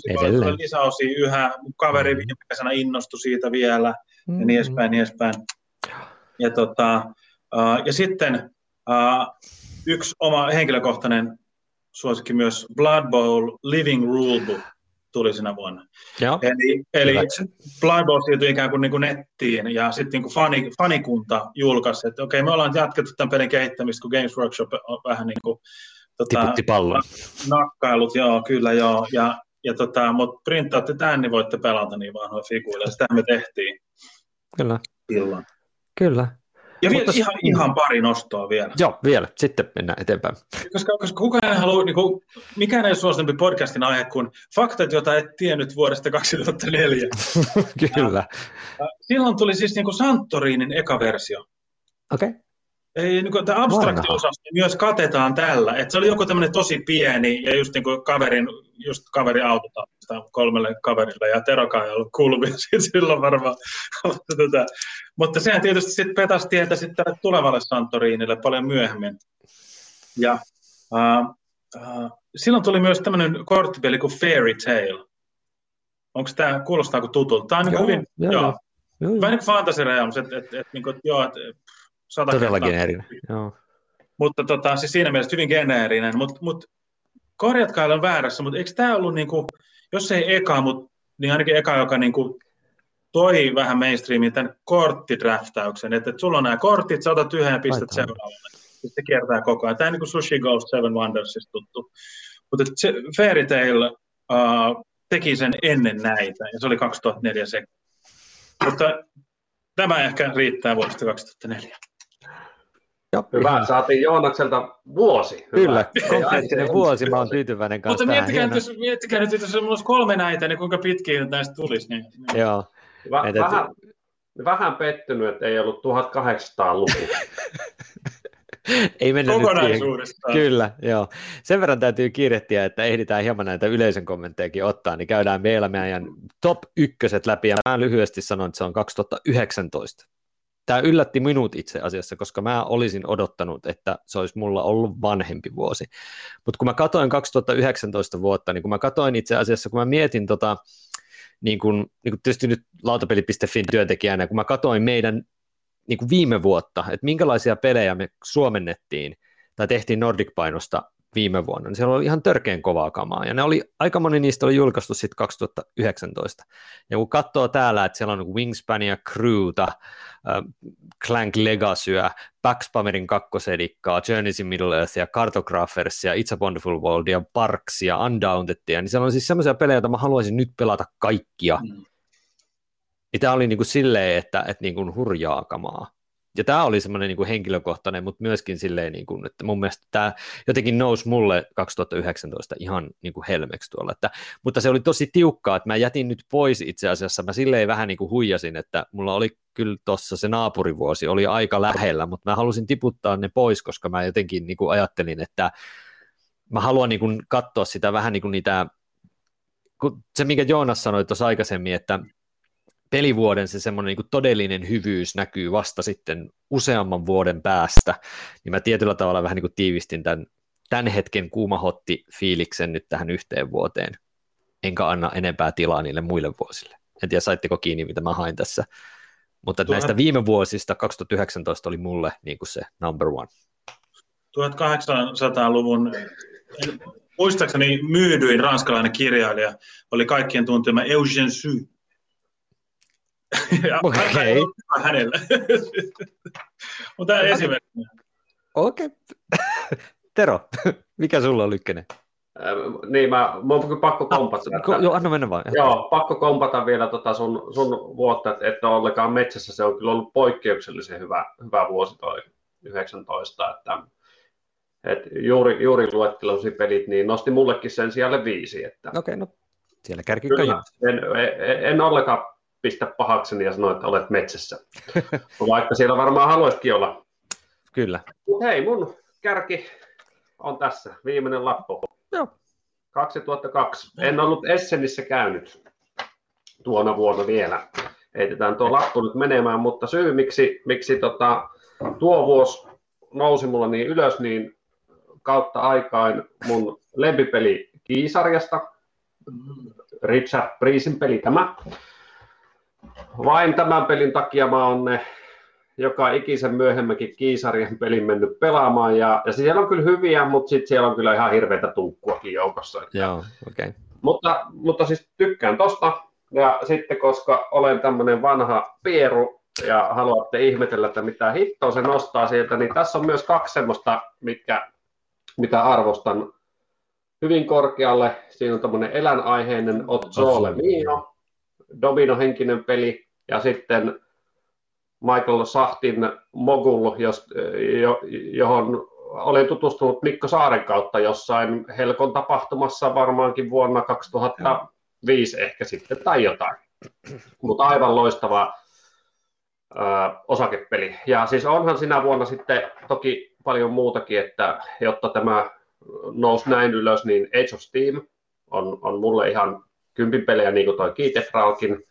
lisäosia yhä. Mun kaveri mm. viime kesänä innostui siitä vielä, mm. ja niin edespäin, niin edespäin. Ja, tota, uh, ja sitten uh, yksi oma henkilökohtainen suosikki myös, Blood Bowl Living Rulebook tuli sinä vuonna. Joo. Eli, eli Blood Bowl siirtyi ikään kuin, niin kuin nettiin, ja sitten niin fani, fanikunta julkaisi, että okei, okay, me ollaan jatkettu tämän pelin kehittämistä, kun Games Workshop on vähän niin kuin... Tota, tiputti pallon. Nakkailut, joo, kyllä joo. Ja, ja tota, mut printtaatte tämän, niin voitte pelata niin vanhoja figuilla. Sitä me tehtiin. Kyllä. Silloin. Kyllä. Ja vielä, ihan, ihan pari nostoa vielä. Joo, vielä. Sitten mennään eteenpäin. Koska, koska kukaan ei halua, niin kuin, mikään ei suositempi podcastin aihe kuin faktat, joita et tiennyt vuodesta kaksituhattaneljä. Kyllä. Ja, silloin tuli siis niin kuin Santorinin eka versio. Okei. Okay. Ei, niin tämä abstraktiosasto myös katetaan tällä, että se oli joku tämmöinen tosi pieni ja just niin kuin kaverin, just kaveri autotallista kolmelle kaverille ja Terokaan ei ollut kulmia silloin varmaan. Mutta sehän tietysti sitten petasi tietä sitten tulevalle Santorinille paljon myöhemmin. Ja uh, uh, silloin tuli myös tämmöinen korttipeli kuin Fairy Tale. Onko tämä, kuulostaako tutulta? Tämä on joo, hyvin, joo, joo. Joo, joo. Vähän niin kuin Fantasy Realms, että et, et, niin joo, että... Todella geneerinen, joo. Mutta tota, siis siinä mielessä hyvin geneerinen, mutta mut, korjatkaa, olen väärässä, mutta eikö tämä ollut, niinku, jos ei eka, mut, niin ainakin eka, joka niinku toi vähän mainstreamiin tämän korttidraftauksen, että et sulla on nämä kortit, sä otat yhden ja pistät seuraavalle, ja se kiertää koko ajan. Tämä on niin kuin Sushi Goes Seven Wondersista tuttu. Mutta Fairy Tail uh, teki sen ennen näitä, ja se oli kaksituhattaneljä se. Mutta tämä ehkä riittää vuodesta kaksituhattaneljä. Jop, hyvä, ihan. Saatiin Joonakselta vuosi. Kyllä, konkreettinen vuosi, mä oon tyytyväinen kanssa. Mutta miettikää, jos, miettikää nyt, jos mulla olisi kolme näitä, niin kuinka pitkiä näistä tulisi. Niin, niin. Joo. Väh, vähän vähän pettynyt, että ei ollut tuhatkahdeksansataaluvun. Ei mennä kokonaisuudessaan. Kyllä, joo. Sen verran täytyy kiirehtiä, että ehditään hieman näitä yleisön kommenttejakin ottaa, niin käydään vielä meidän top ykköset läpi, ja mä lyhyesti sanon, että se on kaksituhattayhdeksäntoista. Tämä yllätti minut itse asiassa, koska mä olisin odottanut, että se olisi mulla ollut vanhempi vuosi. Mutta kun mä katsoin kaksituhattayhdeksäntoista vuotta, niin kun mä katsoin itse asiassa, kun mä mietin tota, niin kun, niin kun tietysti nyt lautapeli piste fin työntekijänä, kun mä katsoin meidän niin kuin viime vuotta, että minkälaisia pelejä me suomennettiin tai tehtiin Nordic-painosta viime vuonna, niin siellä oli ihan törkeän kovaa kamaa, ja ne oli, aika moni niistä oli julkaistu sitten kaksituhattayhdeksäntoista, ja kun katsoo täällä, että siellä on Wingspania, Crewta, äh, Clank Legacyä, Backspammerin kakkosedikkaa, Journeys in Middle Earthia, Cartographersia, It's a Wonderful Worldia, Parksia, Undauntedia, niin siellä on siis semmoisia pelejä, joita mä haluaisin nyt pelata kaikkia. Mm. Tämä oli niin kuin silleen, että, että niin kuin hurjaa kamaa. Ja tämä oli semmoinen niin kuin henkilökohtainen, mutta myöskin silleen, niin kuin, että mun mielestä tämä jotenkin nousi mulle kaksituhattayhdeksäntoista ihan niin kuin helmeksi tuolla. Että, mutta se oli tosi tiukkaa, että mä jätin nyt pois itse asiassa. Mä silleen vähän niin kuin huijasin, että mulla oli kyllä tuossa se naapurivuosi, oli aika lähellä, mutta mä halusin tiputtaa ne pois, koska mä jotenkin niin kuin ajattelin, että mä haluan niin kuin katsoa sitä vähän niin kuin niitä, se minkä Joonas sanoi tuossa aikaisemmin, että pelivuoden se semmoinen niin kuin todellinen hyvyys näkyy vasta sitten useamman vuoden päästä, niin mä tietyllä tavalla vähän niin kuin tiivistin tämän, tämän hetken kuumahotti-fiiliksen nyt tähän yhteen vuoteen, enkä anna enempää tilaa niille muille vuosille. En tiedä, saitteko kiinni, mitä mä hain tässä, mutta Tuhat... näistä viime vuosista kaksituhattayhdeksäntoista oli mulle niin kuin se number one. tuhatkahdeksansataaluvun... Muistaakseni myydyin ranskalainen kirjailija, oli kaikkien tuntema Eugène Sue. Okei. Hänellä. Mutta esimerkiksi. Okei. Tero, mikä sulla on lykkäinen? Ähm, niin, mä, mä oon pakko kompata. Ah, ko- joo, anna mennä vaan. Joo, pakko kompata vielä tota sun, sun vuotta, että et ollenkaan metsässä. Se on kyllä ollut poikkeuksellisen hyvä, hyvä vuosi toi yhdeksäntoista. Että, et juuri, juuri luettelusi pelit, niin nosti mullekin sen sijalle viisi. Että... Okei, okay, no siellä kärki kyllä. En, en, en ollenkaan pistä pahakseni ja sanoa, että olet metsässä. Vaikka siellä varmaan haluaisikin olla. Kyllä. Mut hei, mun kärki on tässä. Viimeinen lappu. Joo. kaksituhattakaksi. En ollut Essenissä käynyt tuona vuonna vielä. Heitetään tuo lappu nyt menemään, mutta syy, miksi, miksi tota, tuo vuosi nousi mulla niin ylös, niin kautta aikain mun lempipeli Kiisarjasta. Richard Priisin peli tämä. Vain tämän pelin takia mä oon ne joka ikisen myöhemmäkin Kiisarien pelin mennyt pelaamaan, ja, ja siellä on kyllä hyviä, mutta sitten siellä on kyllä ihan hirveätä tuukkuakin joukossa. Joo, okay. Mutta, mutta siis tykkään tosta, ja sitten koska olen tämmönen vanha pieru, ja haluatte ihmetellä, että mitä hittoa se nostaa sieltä, niin tässä on myös kaksi semmoista, mitkä, mitä arvostan hyvin korkealle. Siinä on tämmöinen eläinaiheinen Ozzole Mio. Domino-henkinen peli, ja sitten Michael Sahtin Mogul, johon olen tutustunut Mikko Saaren kautta jossain Helkon tapahtumassa varmaankin vuonna kaksituhattaviisi ehkä sitten tai jotain. Mutta aivan loistava ö, osakepeli. Ja siis onhan sinä vuonna sitten toki paljon muutakin, että jotta tämä nousi näin ylös, niin Age of Steam on, on mulle ihan kympin pelejä, niin kuin toi Kiitefraukin,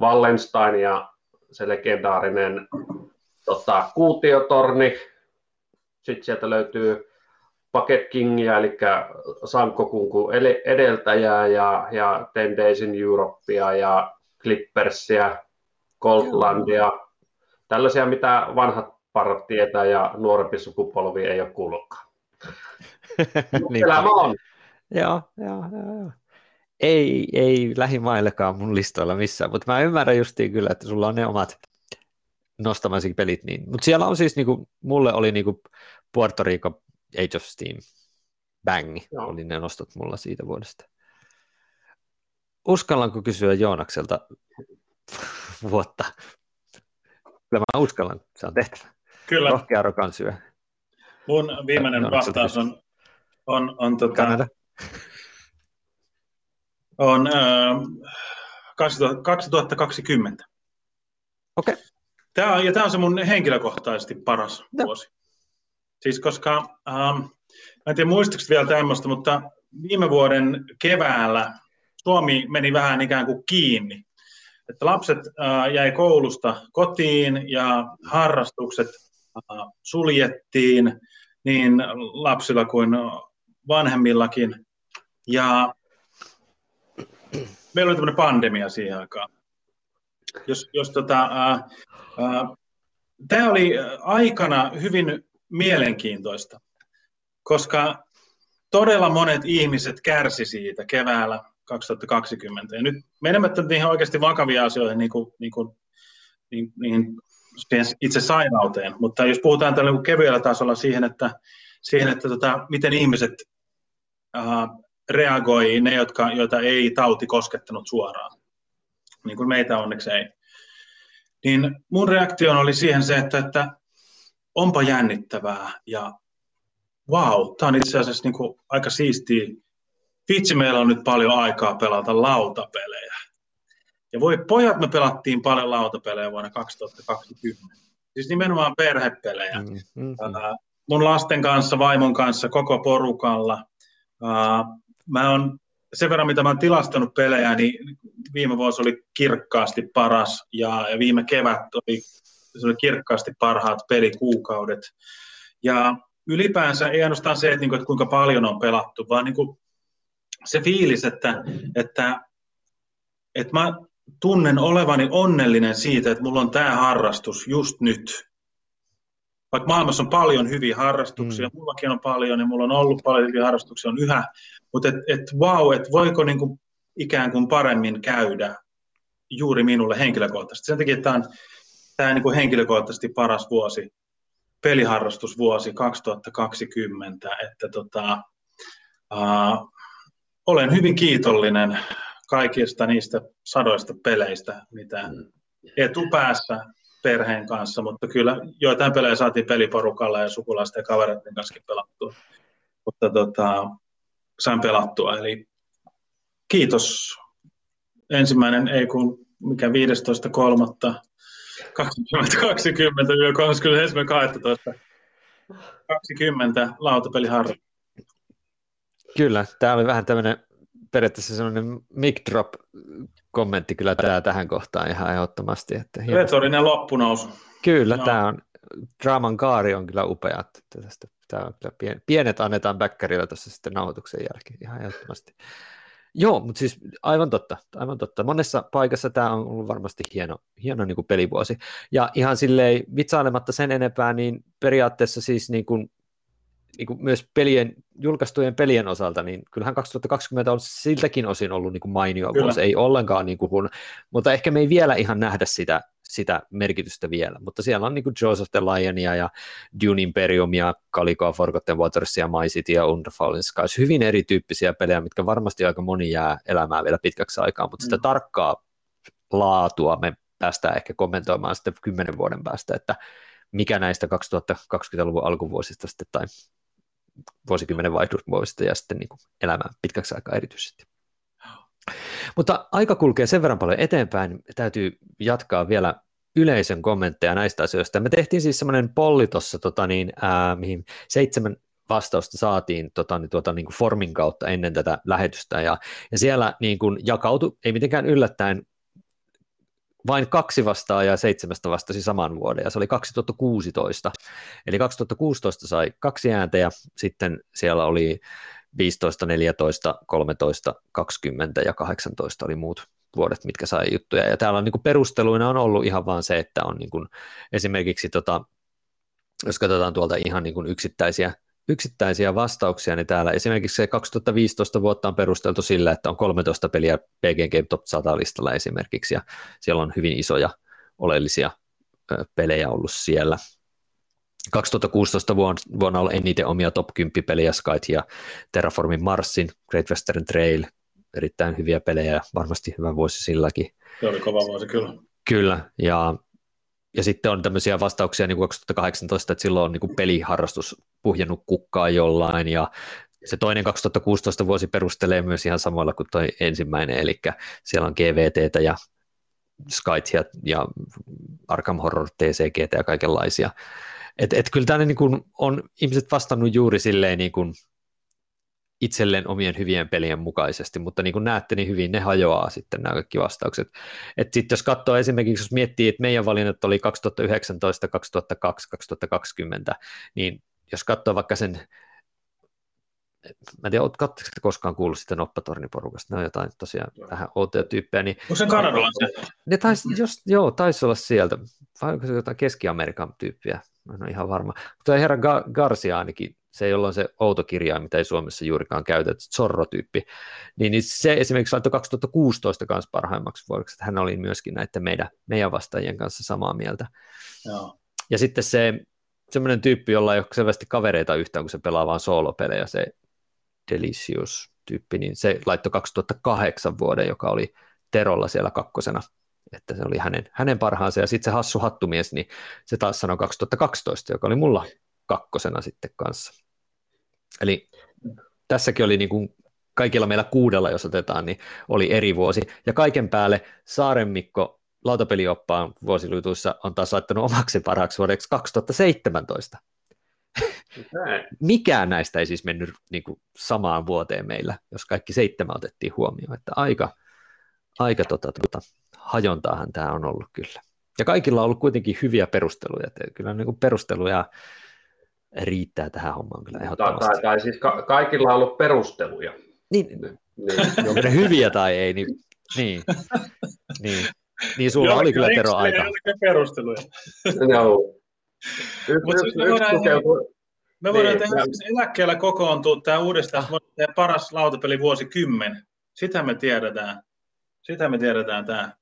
Wallenstein ja se legendaarinen tota, Kuutiotorni. Sitten sieltä löytyy Bucket Kingia, eli Sankokunku edeltäjää, ja, ja Ten Days in Europea, ja Clippersia, Goldlandia. Tällaisia, mitä vanhat parrat tietää, ja nuorempi sukupolvi ei ole kuullutkaan. Elämä on. Joo, joo, joo. Ei, ei lähimaillekaan mun listoilla missään, mutta mä ymmärrän justiin kyllä, että sulla on ne omat nostamasi pelit. Niin. Mutta siellä on siis, niinku, mulle oli niinku Puerto Rico Age of Steam bang, no. Oli ne nostot mulla siitä vuodesta. Uskallanko kysyä Joonakselta vuotta? Kyllä mä uskallan, se on tehtävä. Kyllä. Rohkea rokan syö. Mun viimeinen vastaus on... on, on tota... Kanada. On äh, kaksituhattakaksikymmentä. Okei. Okay. Tämä, ja tämä on se mun henkilökohtaisesti paras no. vuosi. Siis koska, ähm, mä en tiedä muistatko vielä tämmöistä, mutta viime vuoden keväällä Suomi meni vähän ikään kuin kiinni. Että lapset äh, jäi koulusta kotiin ja harrastukset äh, suljettiin niin lapsilla kuin vanhemmillakin. Ja meillä oli tämmöinen pandemia siihen aikaan. Jos, jos tota, äh, äh, tämä oli aikana hyvin mielenkiintoista, koska todella monet ihmiset kärsi siitä keväällä kaksituhattakaksikymmentä. Ja nyt menemättä niihin oikeasti vakavia asioihin, niin kuin, niin kuin, niin, niin itse sairauteen, mutta jos puhutaan tällä kevyellä tasolla siihen, että, siihen, että tota, miten ihmiset äh, reagoi, ne, jotka, joita ei tauti koskettanut suoraan, niin kuin meitä onneksi ei, niin mun reaktio oli siihen se, että, että onpa jännittävää ja vau, wow, tämä on itse asiassa niin kuin aika siistiä. Vitsi, meillä on nyt paljon aikaa pelata lautapelejä. Ja voi pojat, me pelattiin paljon lautapelejä vuonna kaksituhattakaksikymmentä. Siis nimenomaan perhepelejä. Mm-hmm. Mun lasten kanssa, vaimon kanssa, koko porukalla. Mä oon, sen verran, mitä mä oon tilastanut pelejä, niin viime vuosi oli kirkkaasti paras. Ja viime kevät oli, se oli kirkkaasti parhaat pelikuukaudet. Ja ylipäänsä ei ainoastaan se, että kuinka paljon on pelattu, vaan niin kuin se fiilis, että, että, että mä tunnen olevani onnellinen siitä, että mulla on tämä harrastus just nyt. Vaikka maailmassa on paljon hyviä harrastuksia, mm. mullakin on paljon ja mulla on ollut paljon hyviä harrastuksia, on yhä. Mutta et, et, wow, et voiko niinku ikään kuin paremmin käydä juuri minulle henkilökohtaisesti. Sen takia tämä on, tää on niinku henkilökohtaisesti paras vuosi, peliharrastusvuosi kaksituhattakaksikymmentä. Että tota... Uh, Olen hyvin kiitollinen kaikista niistä sadoista peleistä, mitä etupäässä perheen kanssa, mutta kyllä joitain pelejä saatiin peliporukalla ja sukulaisten ja kavereiden kanssa pelattua, mutta tota, sain pelattua. Eli kiitos. Ensimmäinen ei kun mikä viidestoista kolmatta kaksituhattakaksikymmentä kolmaskymmenes ensimmäinen kahdestoista kaksikymmentä lautapeliharrastus. Kyllä, tämä oli vähän tämmöinen periaatteessa semmoinen mic drop -kommentti kyllä tää tähän kohtaan ihan ehdottomasti. Retorinen loppunousu. Kyllä, no. Tämä on, draaman kaari on kyllä upea. Tämä on kyllä pien, pienet annetaan backerilla tuossa sitten nauhoituksen jälkeen ihan ehdottomasti. Joo, mutta siis aivan totta, aivan totta. Monessa paikassa tämä on ollut varmasti hieno, hieno niin kuin pelivuosi. Ja ihan silleen vitsailematta sen enempää, niin periaatteessa siis niin kuin niin kuin myös pelien, julkaistujen pelien osalta, niin kyllähän kaksituhattakaksikymmentä on siltäkin osin ollut niin kuin mainio vuosi, ei ollenkaan niin kuin huono, mutta ehkä me ei vielä ihan nähdä sitä, sitä merkitystä vielä, mutta siellä on niin kuin Joseph the Lionia ja Dune Imperiumia, Calicoa, Forgotten Watersia, My Cityä ja Underfallen Skies, hyvin erityyppisiä pelejä, mitkä varmasti aika moni jää elämään vielä pitkäksi aikaa, mutta sitä mm. tarkkaa laatua me päästään ehkä kommentoimaan sitten kymmenen vuoden päästä, että mikä näistä kaksituhattakaksikymmentäluvun alkuvuosista sitten tai vuosikymmenen vaihduvuodesta ja sitten niin kuin elämään pitkäksi aikaa erityisesti. Mutta aika kulkee sen verran paljon eteenpäin, niin täytyy jatkaa vielä yleisön kommentteja näistä asioista. Me tehtiin siis semmoinen polli tuossa, tota niin, ää, mihin seitsemän vastausta saatiin tota, niin, tuota, niin kuin formin kautta ennen tätä lähetystä, ja, ja siellä niin kuin jakautui, ei mitenkään yllättäen, vain kaksi vastaajaa seitsemästä vastasi saman vuoden, ja se oli kaksituhattakuusitoista. Eli kaksituhattakuusitoista sai kaksi ääntä, ja sitten siellä oli viisitoista, neljätoista, kolmetoista, kaksikymmentä ja kahdeksantoista oli muut vuodet, mitkä sai juttuja. Ja täällä on niin kuin perusteluina on ollut ihan vaan se, että on niin kuin esimerkiksi, tota, jos katsotaan tuolta ihan niin kuin yksittäisiä, yksittäisiä vastauksia, niin täällä esimerkiksi se kaksituhattaviisitoista vuotta on perusteltu sillä, että on kolmetoista peliä P G Game Top sata-listalla esimerkiksi, ja siellä on hyvin isoja oleellisia pelejä ollut siellä. kaksituhattakuusitoista vuonna on eniten omia top kymmenen pelejä, Skyt ja Terraformin Marsin, Great Western Trail, erittäin hyviä pelejä, varmasti hyvä vuosi silläkin. Se oli kova vuosi, kyllä. Kyllä, ja Ja sitten on tämmöisiä vastauksia niin kuin kaksituhattakahdeksantoista, että silloin on niin kuin peliharrastus puhjannut kukkaa jollain, ja se toinen kaksituhattakuusitoista vuosi perustelee myös ihan samoilla kuin toi ensimmäinen, eli siellä on G V T:tä ja Skytia ja Arkham Horror T C G:tä ja kaikenlaisia. Et, et kyllä tänne niin kuin on ihmiset vastannut juuri silleen niin kuin itselleen omien hyvien pelien mukaisesti, mutta niin kuin näette, niin hyvin ne hajoaa sitten nämä kaikki vastaukset. Et sit jos katsoo esimerkiksi, jos miettii, että meidän valinnat oli kaksituhattayhdeksäntoista, kaksituhattakaksi, kaksituhattakaksikymmentä, niin jos katsoo vaikka sen, mä en tiedä, ootko koskaan kuullut sitä Noppatorniporukasta, ne on jotain tosiaan vähän outoja tyyppejä. Niin, onko se kanadalaisia? Ne taisi, jos, joo, taisi olla sieltä, vai onko se jotain Keski-Amerikan tyyppiä, mä en ole ihan varma. Mutta herra Gar- Garcia ainakin, se jolloin se outo kirja, mitä ei Suomessa juurikaan käytetä, Zorro-tyyppi, niin se esimerkiksi laittoi kaksituhattakuusitoista kanssa parhaimmaksi vuodeksi, että hän oli myöskin näiden meidän, meidän vastaajien kanssa samaa mieltä. Joo. Ja sitten se semmoinen tyyppi, jolla ei ole selvästi kavereita yhtään, kun se pelaa vaan soolopelejä, se Delicious-tyyppi, niin se laittoi kaksituhattakahdeksan vuoden, joka oli Terolla siellä kakkosena, että se oli hänen, hänen parhaansa, ja sitten se hassu hattumies, niin se taas sanoi kaksituhattakaksitoista, joka oli mulla kakkosena sitten kanssa. Eli tässäkin oli niin kuin kaikilla meillä kuudella, jos otetaan, niin oli eri vuosi. Ja kaiken päälle Saaren Mikko lautapelioppaan vuosiluituissa on taas laittanut omaksi parhaaksi vuodeksi kaksituhattaseitsemäntoista. Mikään näistä ei siis mennyt niin kuin samaan vuoteen meillä, jos kaikki seitsemän otettiin huomioon. Että aika aika tota, tota, hajontaahan tämä on ollut kyllä. Ja kaikilla on ollut kuitenkin hyviä perusteluja. Kyllä niin kuin perusteluja riittää tähän hommaan kyllä ehdottomasti. Tai, tai, tai siis ka- kaikilla on ollut perusteluja. Niin, niin. Onko ne hyviä tai ei, niin, niin, niin, niin sulla joo, oli kyllä Tero aika. Ei ole perusteluja. No. Me voidaan tehdä eläkkeellä kokoontua tämä uudestaan, tämä paras lautapeli vuosikymmen. Sitä me tiedetään. Sitä me tiedetään tämä.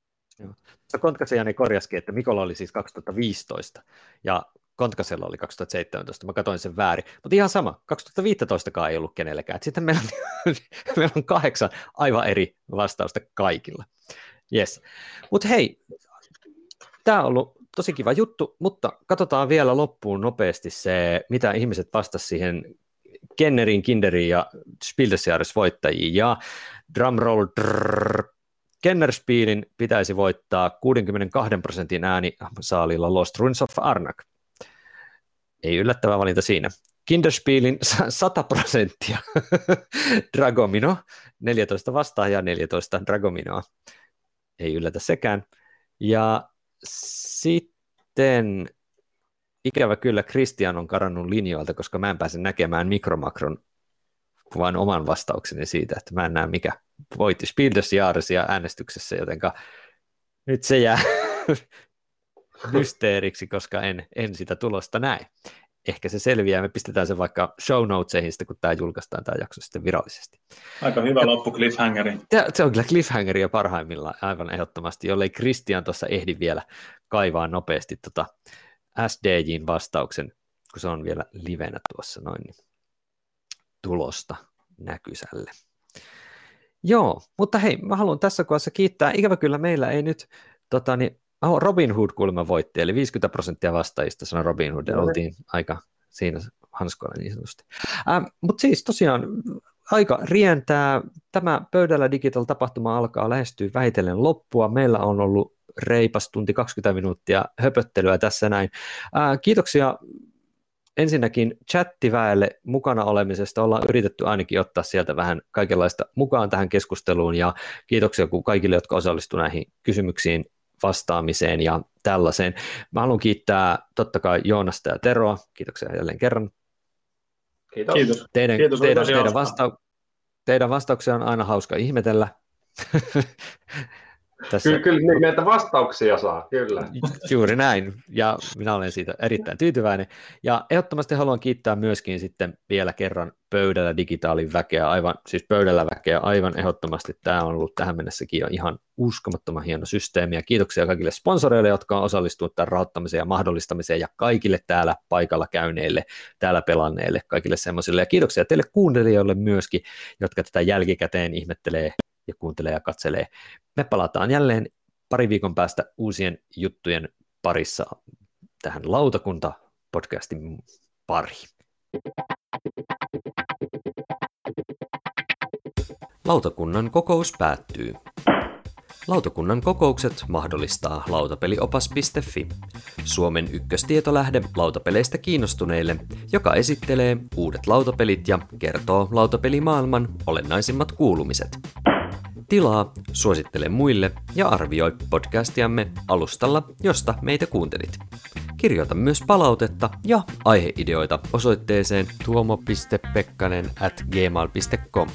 Kontkasen Jani korjasikin, että Mikolla oli siis kaksituhattaviisitoista ja Kontkasella oli kaksituhattaseitsemäntoista, mä katsoin sen väärin, mutta ihan sama, kaksituhattaviisitoistakaan ei ollut kenelläkään, että sitten meillä on, meillä on kahdeksan aivan eri vastausta kaikilla. Yes. Mutta hei, tämä on ollut tosi kiva juttu, mutta katsotaan vielä loppuun nopeasti se, mitä ihmiset vastasivat siihen Kenneriin, Kinderiin ja Spiel des Jahres voittajiin, ja drumroll, drrrr, Kennerspielin pitäisi voittaa kuusikymmentäkaksi prosentin ääni saalilla Lost Ruins of Arnak. Ei yllättävä valinta siinä. Kinderspielin sata prosenttia. Dragomino, neljätoista vastaajaa, neljätoista Dragominoa. Ei yllätä sekään. Ja sitten ikävä kyllä Christian on karannut linjoilta, koska mä en pääse näkemään Mikromakron, vaan oman vastaukseni siitä, että mä en näe mikä voitti Spiel des Jahresia äänestyksessä, jotenka nyt se jää mysteeriksi, koska en, en sitä tulosta näe. Ehkä se selviää, me pistetään se vaikka show notesihin sitten, kun tämä julkaistaan tämä jakso sitten virallisesti. Aika hyvä ja, loppu cliffhangeri. Se on kyllä cliffhangeria parhaimmillaan, aivan ehdottomasti, jollei Christian tuossa ehdi vielä kaivaa nopeasti tota S D J:n vastauksen, kun se on vielä livenä tuossa noin niin tulosta näkysälle. Joo, mutta hei, mä haluan tässä kohdassa kiittää. Ikävä kyllä meillä ei nyt, tota niin, Robin Hood kuulemma voitti, eli viisikymmentä prosenttia vastaajista sanoi Robin Hood, ja oltiin aika siinä hanskoilla niin sanotusti. Ähm, mutta siis tosiaan aika rientää. Tämä Pöydällä Digital-tapahtuma alkaa lähestyä vähitellen loppua. Meillä on ollut reipas tunti kaksikymmentä minuuttia höpöttelyä tässä näin. Äh, kiitoksia. Ensinnäkin chattiväelle mukana olemisesta ollaan yritetty ainakin ottaa sieltä vähän kaikenlaista mukaan tähän keskusteluun, ja kiitoksia kaikille, jotka osallistuivat näihin kysymyksiin, vastaamiseen ja tällaiseen. Mä haluan kiittää totta kai Joonasta ja Teroa, kiitoksia jälleen kerran. Kiitos. Kiitos. Teidän, Kiitos teidän, teidän, vasta- teidän vastauksia on aina hauska ihmetellä. Tässä. Kyllä, kyllä näitä vastauksia saa, kyllä. Juuri näin, ja minä olen siitä erittäin tyytyväinen. Ja ehdottomasti haluan kiittää myöskin sitten vielä kerran Pöydällä Digitaalin väkeä, aivan, siis Pöydällä väkeä aivan ehdottomasti. Tämä on ollut tähän mennessäkin jo ihan uskomattoman hieno systeemi, ja kiitoksia kaikille sponsoreille, jotka on osallistunut tämän rahoittamiseen ja mahdollistamiseen, ja kaikille täällä paikalla käyneille, täällä pelanneille, kaikille semmoisille. Ja kiitoksia teille kuuntelijoille myöskin, jotka tätä jälkikäteen ihmettelee ja kuuntelee ja katselee. Me palataan jälleen pari viikon päästä uusien juttujen parissa tähän Lautakunta-podcastin pariin. Lautakunnan kokous päättyy. Lautakunnan kokoukset mahdollistaa lautapeliopas piste fi, Suomen ykköstietolähde lautapeleistä kiinnostuneille, joka esittelee uudet lautapelit ja kertoo lautapelimaailman olennaisimmat kuulumiset. Tilaa, suosittele muille ja arvioi podcastiamme alustalla, josta meitä kuuntelit. Kirjoita myös palautetta ja aiheideoita osoitteeseen tuomo piste pekkanen ät gmail piste com.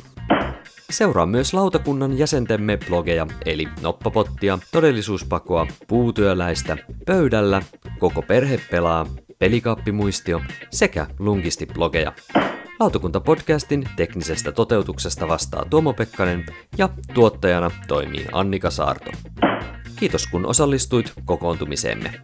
Seuraa myös lautakunnan jäsentemme blogeja, eli Noppapottia, Todellisuuspakoa, Puutyöläistä, Pöydällä, Koko perhe pelaa, Pelikaappimuistio sekä Lungistiblogeja. Lautakuntapodcastin teknisestä toteutuksesta vastaa Tuomo Pekkanen ja tuottajana toimii Annika Saarto. Kiitos kun osallistuit kokoontumiseemme.